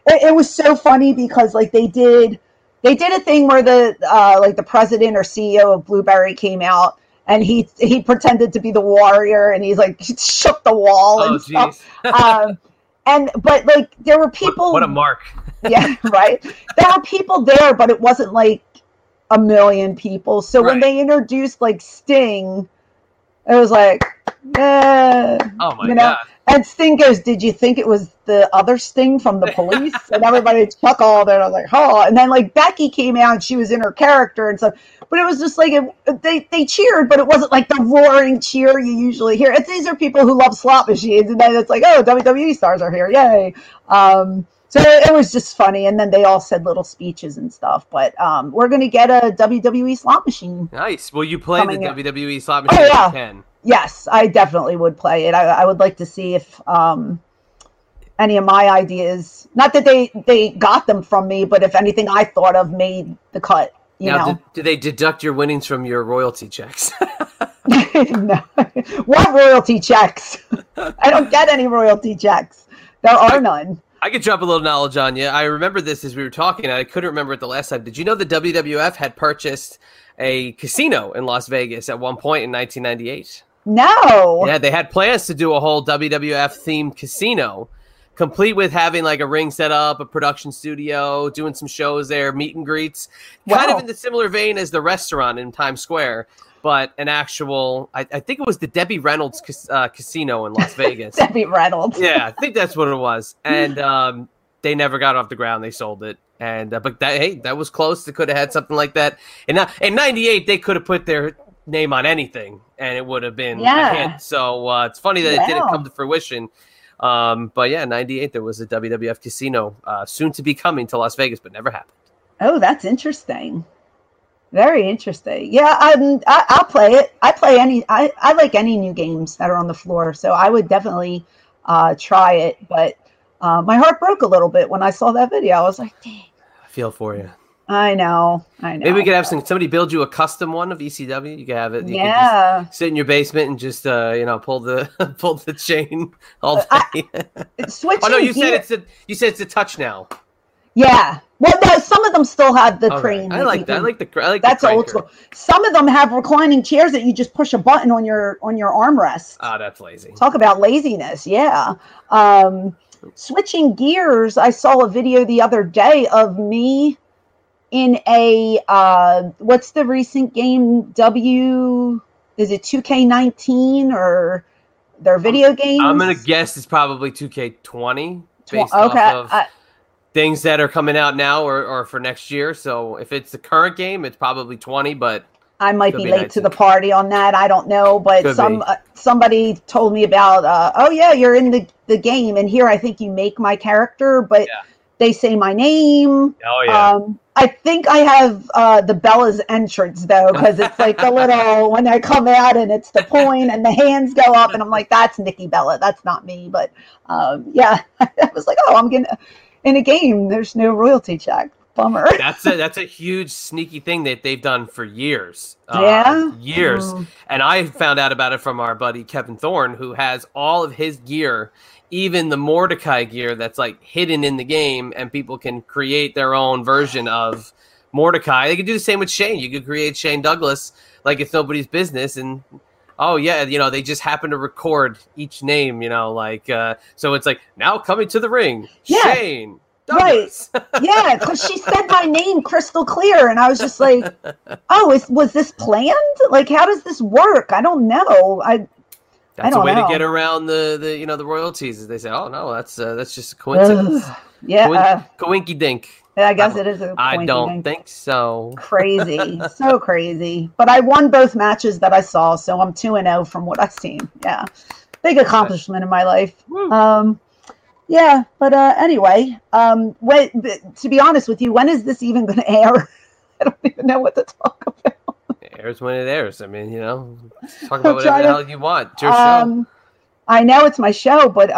it was so funny because, like, they did They did a thing where the like the president or CEO of Blueberry came out, and he pretended to be the warrior, and he's like he shook the wall and stuff. And but like there were people. What a mark! Yeah, right. There were people there, but it wasn't like a million people. So when they introduced like Sting, it was like, oh my god. And Sting goes, "Did you think it was the other Sting from the Police?" And everybody chuckled, and I was like, "Oh!" And then like Becky came out, and she was in her character and stuff. But it was just like they cheered, but it wasn't like the roaring cheer you usually hear. It's, these are people who love slot machines, and then it's like, "Oh, WWE stars are here, yay!" So it was just funny, and then they all said little speeches and stuff. But we're gonna get a WWE slot machine. Nice. Will you play the WWE slot machine? Oh, yeah. If you can? Yes, I definitely would play it. I would like to see if any of my ideas, not that they got them from me, but if anything I thought of made the cut, you know. Do they deduct your winnings from your royalty checks? No. What royalty checks? I don't get any royalty checks. There are none. I could drop a little knowledge on you. I remember this as we were talking, and I couldn't remember it the last time. Did you know the WWF had purchased a casino in Las Vegas at one point in 1998? No. Yeah, they had plans to do a whole WWF-themed casino, complete with having like a ring set up, a production studio, doing some shows there, meet and greets. Kind of in the similar vein as the restaurant in Times Square, but an actual, I think it was the Debbie Reynolds casino in Las Vegas. Debbie Reynolds. Yeah, I think that's what it was. And they never got off the ground. They sold it. And but that was close. They could have had something like that. And now, in '98, they could have put their name on anything, and it would have been a hit. So it's funny that it didn't come to fruition. But yeah, in '98 there was a WWF casino soon to be coming to Las Vegas, but never happened. Oh, that's interesting. Very interesting. Yeah, I'll play it. I play any. I like any new games that are on the floor, so I would definitely try it. But my heart broke a little bit when I saw that video. I was like, dang. Feel for you. I know. Maybe we could have somebody build you a custom one of ECW. You could have it. You could just sit in your basement and just pull the chain all day. Switching. Oh no, you said it's a touch now. Yeah. Well, no, some of them still have the crane. Right. I like that. That's old school. Some of them have reclining chairs that you just push a button on your armrest. Oh, that's lazy. Talk about laziness. Yeah. Switching gears, I saw a video the other day of me in a what's the recent game? Is it 2K19 or their video games? I'm gonna guess it's probably 2K20 based off of things that are coming out now or for next year. So if it's the current game, it's probably 20, but I might be late to the party on that. I don't know, but somebody told me about, you're in the game, and here I think you make my character, but they say my name. Oh, yeah. I think I have the Bella's entrance, though, because it's like the little, when I come out and it's the point and the hands go up, and I'm like, that's Nikki Bella. That's not me. But, I was like, I'm going to, in a game, there's no royalty check. Bummer. That's a huge sneaky thing that they've done for years. And I found out about it from our buddy Kevin Thorne, who has all of his gear, even the Mordecai gear that's like hidden in the game, and people can create their own version of Mordecai. They can do the same with Shane. You could create Shane Douglas like it's nobody's business, and they just happen to record each name, so it's like, now coming to the ring, Shane. Right. Yeah, because she said my name crystal clear, and I was just like, was this planned? Like, how does this work? I don't know. That's a way to get around the royalties, is they say, oh no, that's just a coincidence. Yeah. Coinky dink. I guess it is a coinky dink. I don't think so. Crazy. So crazy. But I won both matches that I saw, so I'm 2-0 from what I've seen. Yeah. Big accomplishment in my life. Woo. Yeah, but anyway, to be honest with you, when is this even going to air? I don't even know what to talk about. It airs when it airs. I mean, talk about whatever the hell you want. It's your show. I know it's my show, but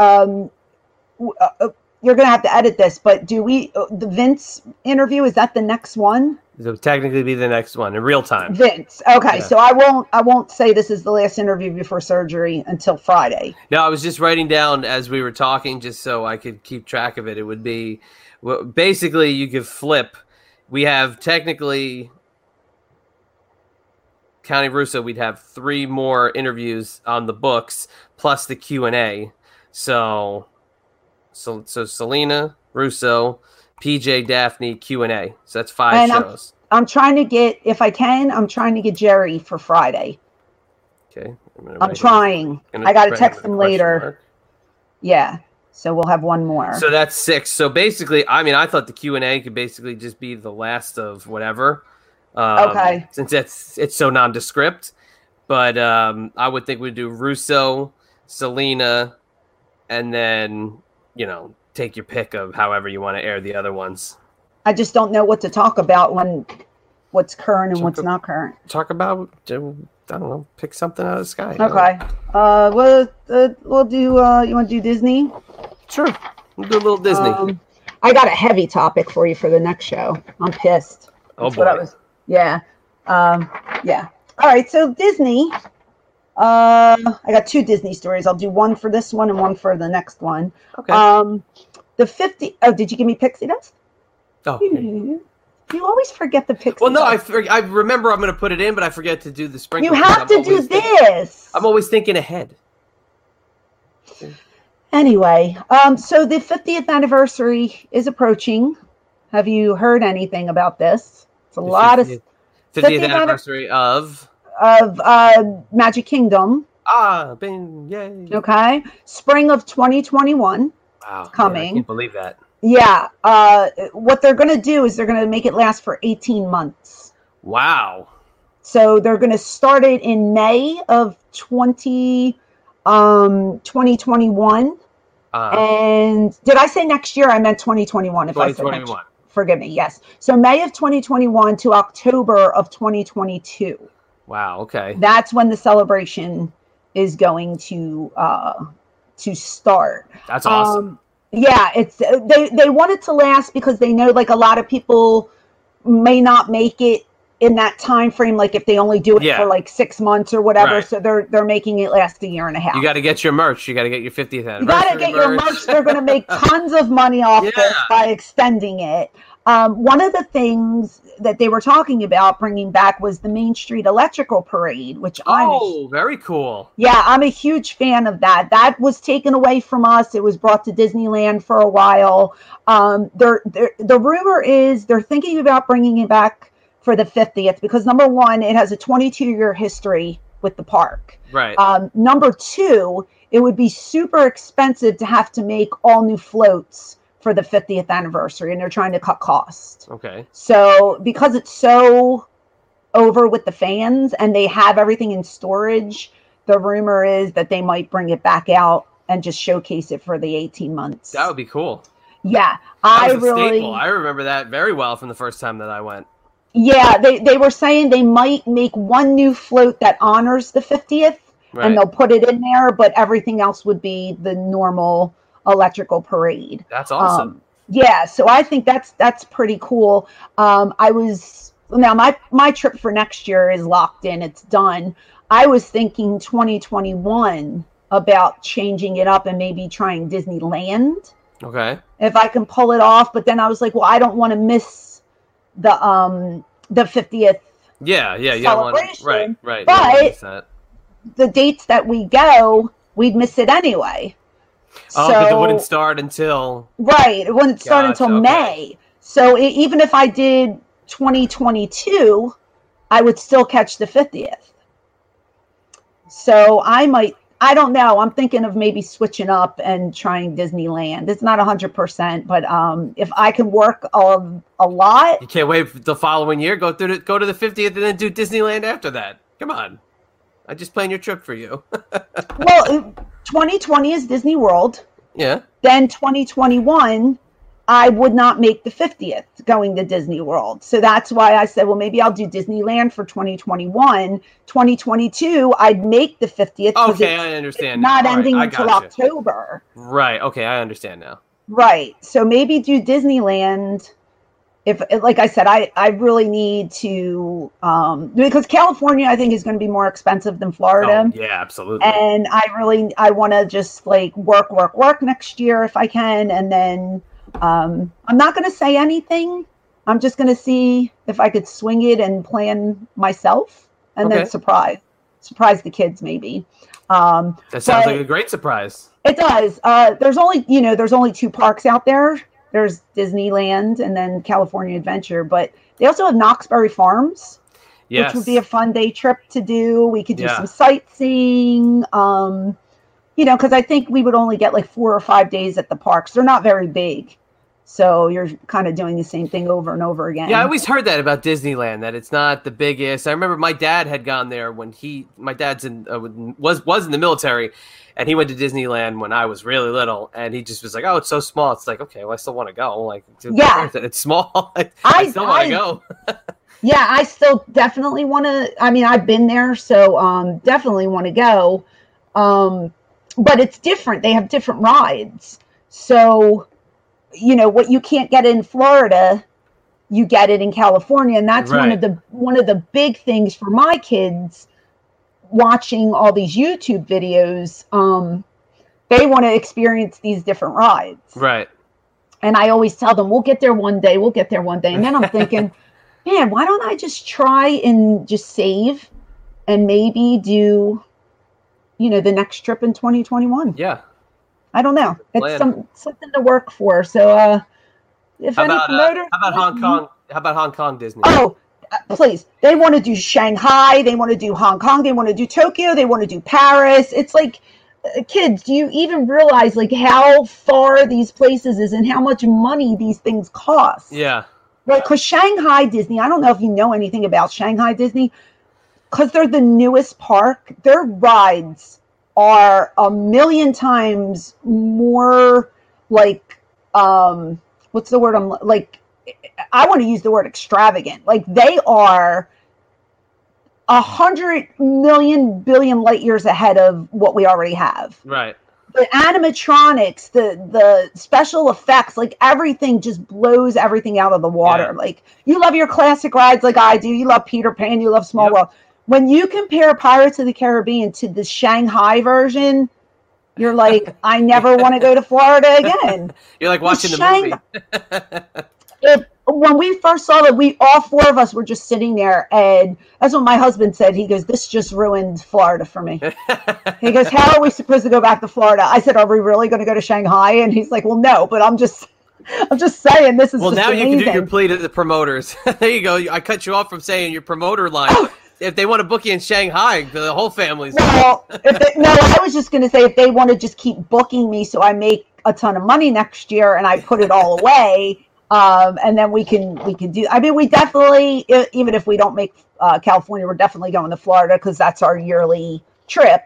you're going to have to edit this. But do we the Vince interview, is that the next one? It'll technically be the next one in real time. Vince. Okay, yeah. So I won't say this is the last interview before surgery until Friday. No, I was just writing down as we were talking just so I could keep track of it. It would be basically you could flip we have technically County Russo, we'd have three more interviews on the books plus the Q&A. So Selena, Russo, PJ, Daphne, Q&A. So that's five shows. I'm trying to get, if I can, I'm trying to get Jerry for Friday. Okay. I'm trying. I got to text him later. Mark. Yeah. So we'll have one more. So that's six. So basically, I mean, I thought the Q&A could basically just be the last of whatever. Okay. Since it's so nondescript. But I would think we'd do Russo, Selena, and then, you know, take your pick of however you want to air the other ones. I just don't know what to talk about when what's current and what's not current. Talk about, I don't know, pick something out of the sky. Okay. We'll do, you want to do Disney? Sure. We'll do a little Disney. I got a heavy topic for you for the next show. I'm pissed. Oh, boy. Yeah. Yeah. All right. So Disney, I got two Disney stories. I'll do one for this one and one for the next one. Okay. Did you give me pixie dust? Oh, you always forget the pixie. Well, no, I remember I'm going to put it in, but I forget to do the sprinkler. You have to do this. I'm always thinking ahead. Anyway, so the 50th anniversary is approaching. Have you heard anything about this? It's a lot of 50th anniversary of Magic Kingdom. Yay! Okay, spring of 2021. Wow, coming. Man, I can't believe that. Yeah, what they're going to do is they're going to make it last for 18 months. Wow. So they're going to start it in May of 2021. And did I say next year? I meant 2021. If 2021. I said next, forgive me, yes. So May of 2021 to October of 2022. Wow, okay. That's when the celebration is going to start. That's awesome. Yeah, it's they want it to last because they know like a lot of people may not make it in that time frame, like if they only do it for like 6 months or whatever. Right. So they're making it last a year and a half. You got to get your merch. You got to get your 50th anniversary. You got to get your merch. They're going to make tons of money off this by extending it. One of the things that they were talking about bringing back was the Main Street Electrical Parade, which very cool. Yeah, I'm a huge fan of that. That was taken away from us. It was brought to Disneyland for a while. The rumor is they're thinking about bringing it back for the 50th because, number one, it has a 22-year history with the park. Right. Number two, it would be super expensive to have to make all new floats for the 50th anniversary, and they're trying to cut costs. Okay. So because it's so over with the fans and they have everything in storage, the rumor is that they might bring it back out and just showcase it for the 18 months. That would be cool. Yeah. I remember that very well from the first time that I went. Yeah. They were saying they might make one new float that honors the 50th and they'll put it in there, but everything else would be the normal electrical parade. That's awesome. Yeah, so I think that's pretty cool. My trip for next year is locked in. It's done. I was thinking 2021 about changing it up and maybe trying Disneyland. Okay. If I can pull it off, but then I was like, well, I don't want to miss the 50th. Yeah, celebration. Right. But the dates that we go, we'd miss it anyway. Because it wouldn't start until... Right, it wouldn't start until May. So even if I did 2022, I would still catch the 50th. So I don't know. I'm thinking of maybe switching up and trying Disneyland. It's not 100%, but if I can work a lot... You can't wait for the following year. Go to the 50th and then do Disneyland after that. Come on. I just planned your trip for you. Well... 2020 is Disney World. Yeah. Then 2021, I would not make the 50th going to Disney World. So that's why I said, well, maybe I'll do Disneyland for 2021. 2022, I'd make the 50th. Okay, I understand. It's not ending until October. Right. Okay, I understand now. Right. So maybe do Disneyland. If, like I said, I really need to, because California, I think, is going to be more expensive than Florida. Oh, yeah, absolutely. And I want to just like work next year if I can. And then I'm not going to say anything I'm just going to see if I could swing it and plan myself and then surprise the kids maybe. That sounds like a great surprise. It does. There's only two parks out there. There's Disneyland and then California Adventure, but they also have Knoxbury Farms, which would be a fun day trip to do. We could do some sightseeing, because I think we would only get like 4 or 5 days at the parks. They're not very big. So you're kind of doing the same thing over and over again. Yeah, I always heard that about Disneyland, that it's not the biggest. I remember my dad had gone there when my dad was in the military, and he went to Disneyland when I was really little, and he just was like, "Oh, it's so small." It's like, okay, well, I still want to go. Like, it's small. I still want to go. Yeah, I still definitely want to. I mean, I've been there, so definitely want to go. But it's different. They have different rides, so. You know what you can't get in Florida, you get it in California, and that's one of the big things for my kids watching all these YouTube videos. They want to experience these different rides, right? And I always tell them, "We'll get there one day." And then I'm thinking, man, why don't I just try and just save and maybe do, the next trip in 2021? Yeah. I don't know. It's something to work for. So, how about Hong Kong? How about Hong Kong Disney? Oh, please! They want to do Shanghai. They want to do Hong Kong. They want to do Tokyo. They want to do Paris. It's like, kids, do you even realize like how far these places is and how much money these things cost? Yeah. Right. Because Shanghai Disney, I don't know if you know anything about Shanghai Disney, because they're the newest park. Their rides are 1,000,000 times more like, what's the word? I want to use the word extravagant. Like, they are 100 billion light years ahead of what we already have. Right. The animatronics, the special effects, like everything just blows everything out of the water. Yeah. Like, you love your classic rides like I do. You love Peter Pan. You love Small World. When you compare Pirates of the Caribbean to the Shanghai version, you're like, I never want to go to Florida again. You're like watching the movie. When we first saw that, all four of us were just sitting there, and that's what my husband said. He goes, "This just ruined Florida for me." He goes, "How are we supposed to go back to Florida?" I said, "Are we really going to go to Shanghai?" And he's like, "Well, no, but I'm just saying this is." Well, now amazing. You can do your plea to the promoters. There you go. I cut you off from saying your promoter line. If they want to book you in Shanghai, the whole family's... No, I was just going to say, if they want to just keep booking me so I make a ton of money next year and I put it all away, and then we can do... I mean, we definitely, even if we don't make California, we're definitely going to Florida because that's our yearly trip.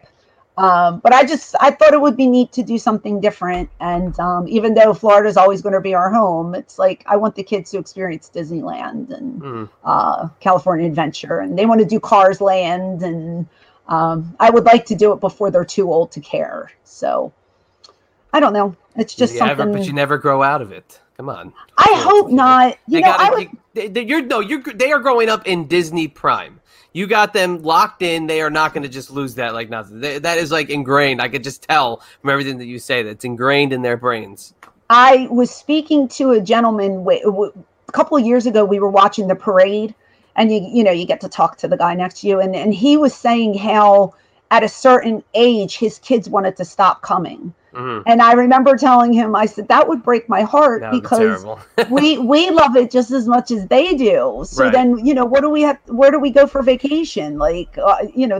But I thought it would be neat to do something different. And even though Florida's always going to be our home, it's like, I want the kids to experience Disneyland and California Adventure. And they want to do Cars Land. And I would like to do it before they're too old to care. So I don't know. It's just something. But you never grow out of it. Come on. I hope not. They are growing up in Disney Prime. You got them locked in. They are not going to just lose that like nothing. That is like ingrained. I could just tell from everything that you say that's ingrained in their brains. I was speaking to a gentleman a couple of years ago. We were watching the parade, and you get to talk to the guy next to you, and he was saying how at a certain age his kids wanted to stop coming. Mm-hmm. And I remember telling him, I said, that would break my heart because we love it just as much as they do. So then, what do we have? Where do we go for vacation? Like,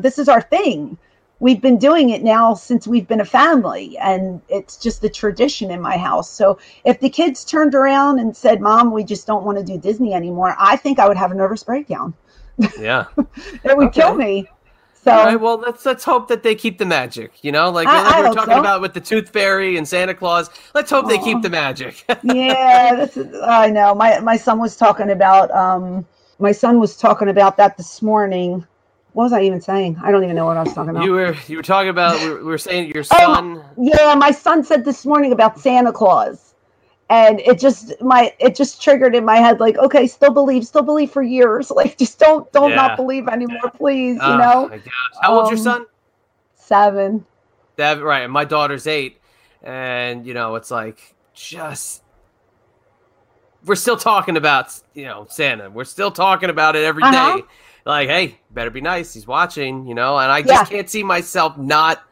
this is our thing. We've been doing it now since we've been a family, and it's just the tradition in my house. So if the kids turned around and said, "Mom, we just don't want to do Disney anymore," I think I would have a nervous breakdown. Yeah, it would kill me. So, all right, well, let's hope that they keep the magic, like we were talking about with the Tooth Fairy and Santa Claus. Let's hope they keep the magic. Yeah, I know. My son was talking about that this morning. What was I even saying? I don't even know what I was talking about. You were talking about we were saying your son. Yeah, my son said this morning about Santa Claus, and it just triggered in my head, like, okay, still believe for years, like, just don't not believe anymore, please. My gosh. How old's your son? 7. That right, and my daughter's 8, and it's like just we're still talking about, you know, Santa. We're still talking about it every day. Like, hey, better be nice. He's watching, you know, and I just can't see myself not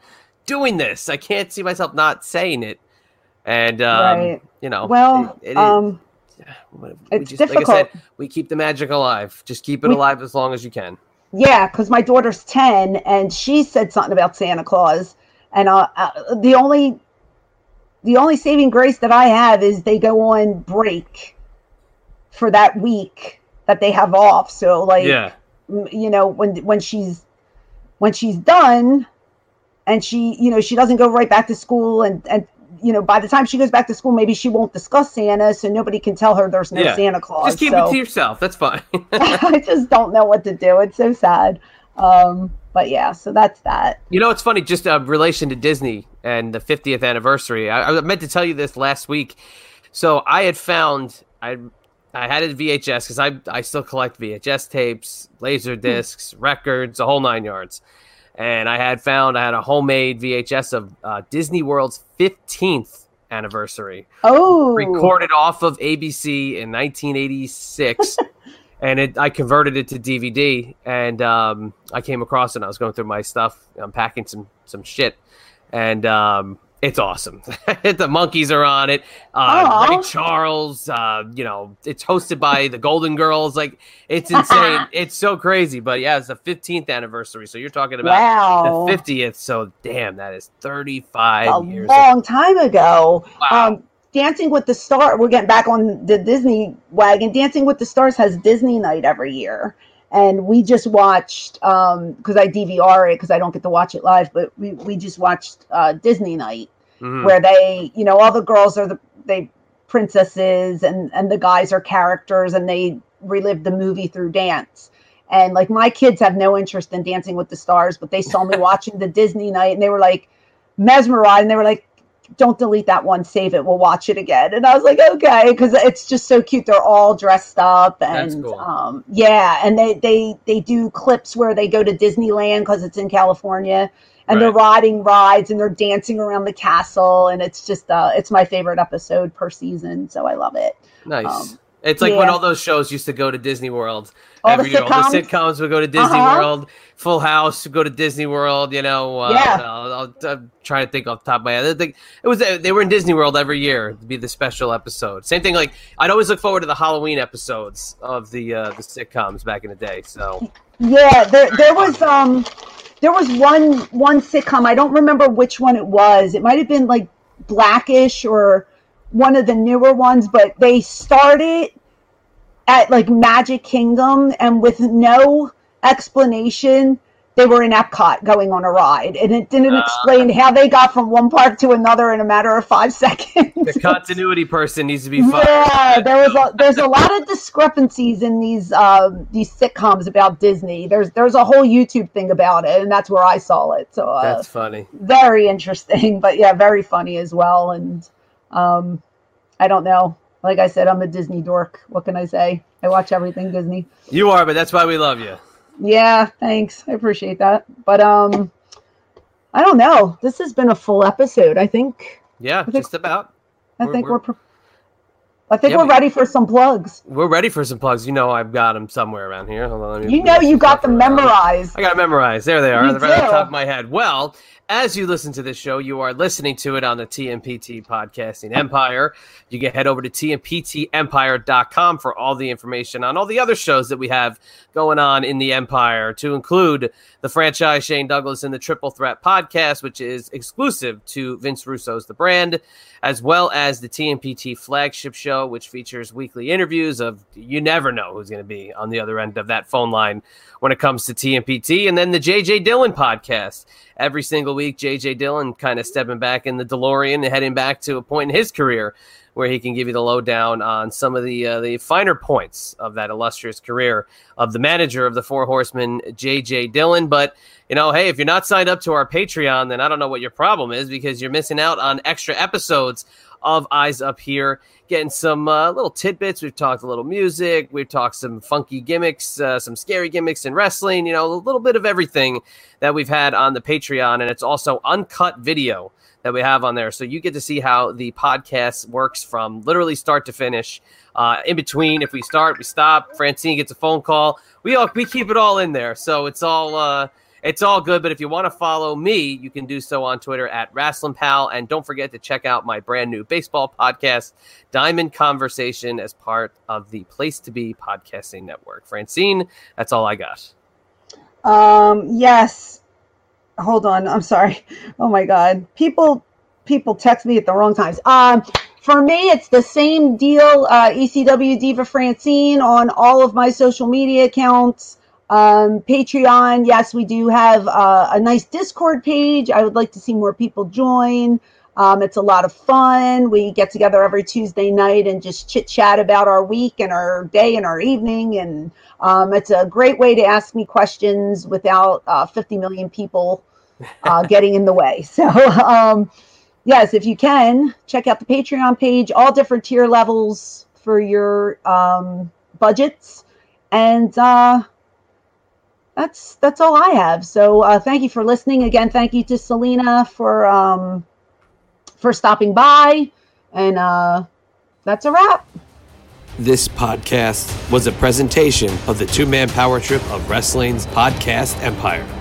doing this. I can't see myself not saying it. And, you know, well, it's just, difficult. Like I said, we keep the magic alive. Just keep it alive as long as you can. Yeah, because my daughter's 10 and she said something about Santa Claus. And the only saving grace that I have is they go on break for that week that they have off. So, like, you know, when she's done and she, you know, she doesn't go right back to school, and you know, by the time she goes back to school, maybe she won't discuss Santa, so nobody can tell her there's no Santa Claus. Just keep it to yourself. That's fine. I just don't know what to do. It's so sad. But yeah, so that's that. You know, it's funny, just in relation to Disney and the 50th anniversary. I meant to tell you this last week. So I had found, I had a VHS, because I still collect VHS tapes, laser discs, records, a whole nine yards. And I had a homemade VHS of Disney World's 15th anniversary. Oh, recorded off of ABC in 1986, and I converted it to DVD. And I came across it. And I was going through my stuff, unpacking some shit, and it's awesome. The monkeys are on it. Ray Charles, you know, it's hosted by the Golden Girls. Like, it's insane. It's so crazy. But yeah, it's the 15th anniversary. So you're talking about the 50th. So damn, that is 35 years. A long time ago. Wow. Dancing with the Stars. We're getting back on the Disney wagon. Dancing with the Stars has Disney night every year. And we just watched, because I DVR it because I don't get to watch it live, but we just watched Disney night, where they, you know, all the girls are they princesses, and the guys are characters, and they relive the movie through dance. And like, my kids have no interest in Dancing with the Stars, but they saw me watching the Disney night, and they were like mesmerized, and they were like, don't delete that one, save it, we'll watch it again. And I was like, okay, because it's just so cute. They're all dressed up, and that's cool. And they do clips where they go to Disneyland because it's in California, and they're riding rides and they're dancing around the castle, and it's just it's my favorite episode per season, so I love it. Nice. It's like when all those shows used to go to Disney World. All the sitcoms would go to Disney World. Full House would go to Disney World. You know, I'm trying to think off the top of my head. They were in Disney World every year. It'd be the special episode. Same thing. Like, I'd always look forward to the Halloween episodes of the sitcoms back in the day. So yeah, there was one sitcom. I don't remember which one it was. It might have been like Black-ish or one of the newer ones, but they started at like Magic Kingdom, and with no explanation, they were in Epcot going on a ride, and it didn't explain how they got from one park to another in a matter of 5 seconds. The continuity person needs to be fired. Yeah, there's a lot of discrepancies in these sitcoms about Disney. There's a whole YouTube thing about it, and that's where I saw it. So that's funny, very interesting, but yeah, very funny as well. And I don't know. Like I said, I'm a Disney dork. What can I say? I watch everything Disney. You are, but that's why we love you. Yeah, thanks. I appreciate that. But I don't know. This has been a full episode, I think. Yeah, just about. I think we're ready for some plugs. We're ready for some plugs. You know, I've got them somewhere around here. Hold on. You know, you got them memorized. I got them memorized. There they are. They're right on top of my head. Well, as you listen to this show, you are listening to it on the TMPT Podcasting Empire. You can head over to TMPTEmpire.com for all the information on all the other shows that we have going on in the Empire, to include the franchise Shane Douglas and the Triple Threat podcast, which is exclusive to Vince Russo's The Brand, as well as the TMPT flagship show, which features weekly interviews of, you never know who's going to be on the other end of that phone line when it comes to TMPT, and then the JJ Dillon podcast. Every single week, JJ Dillon kind of stepping back in the DeLorean and heading back to a point in his career where he can give you the lowdown on some of the finer points of that illustrious career of the manager of the Four Horsemen, J.J. Dillon. But, you know, hey, if you're not signed up to our Patreon, then I don't know what your problem is, because you're missing out on extra episodes of Eyes Up Here, getting some little tidbits. We've talked a little music. We've talked some funky gimmicks, some scary gimmicks in wrestling, you know, a little bit of everything that we've had on the Patreon. And it's also uncut video that we have on there. So you get to see how the podcast works from literally start to finish. In between, if we start, we stop. Francine gets a phone call. We keep it all in there. So it's all good. But if you want to follow me, you can do so on Twitter at WrestlingPal. And don't forget to check out my brand new baseball podcast, Diamond Conversation, as part of the Place to Be podcasting network. Francine, that's all I got. Yes. Hold on. I'm sorry. Oh my God. People text me at the wrong times. For me, it's the same deal. ECW Diva Francine on all of my social media accounts. Patreon. Yes, we do have a nice Discord page. I would like to see more people join. It's a lot of fun. We get together every Tuesday night and just chit chat about our week and our day and our evening. And it's a great way to ask me questions without 50 million people getting in the way. So yes, if you can, check out the Patreon page, all different tier levels for your budgets. And that's all I have. So thank you for listening. Again, thank you to Selena for stopping by, and that's a wrap. This podcast was a presentation of the two-man power trip of wrestling's podcast empire.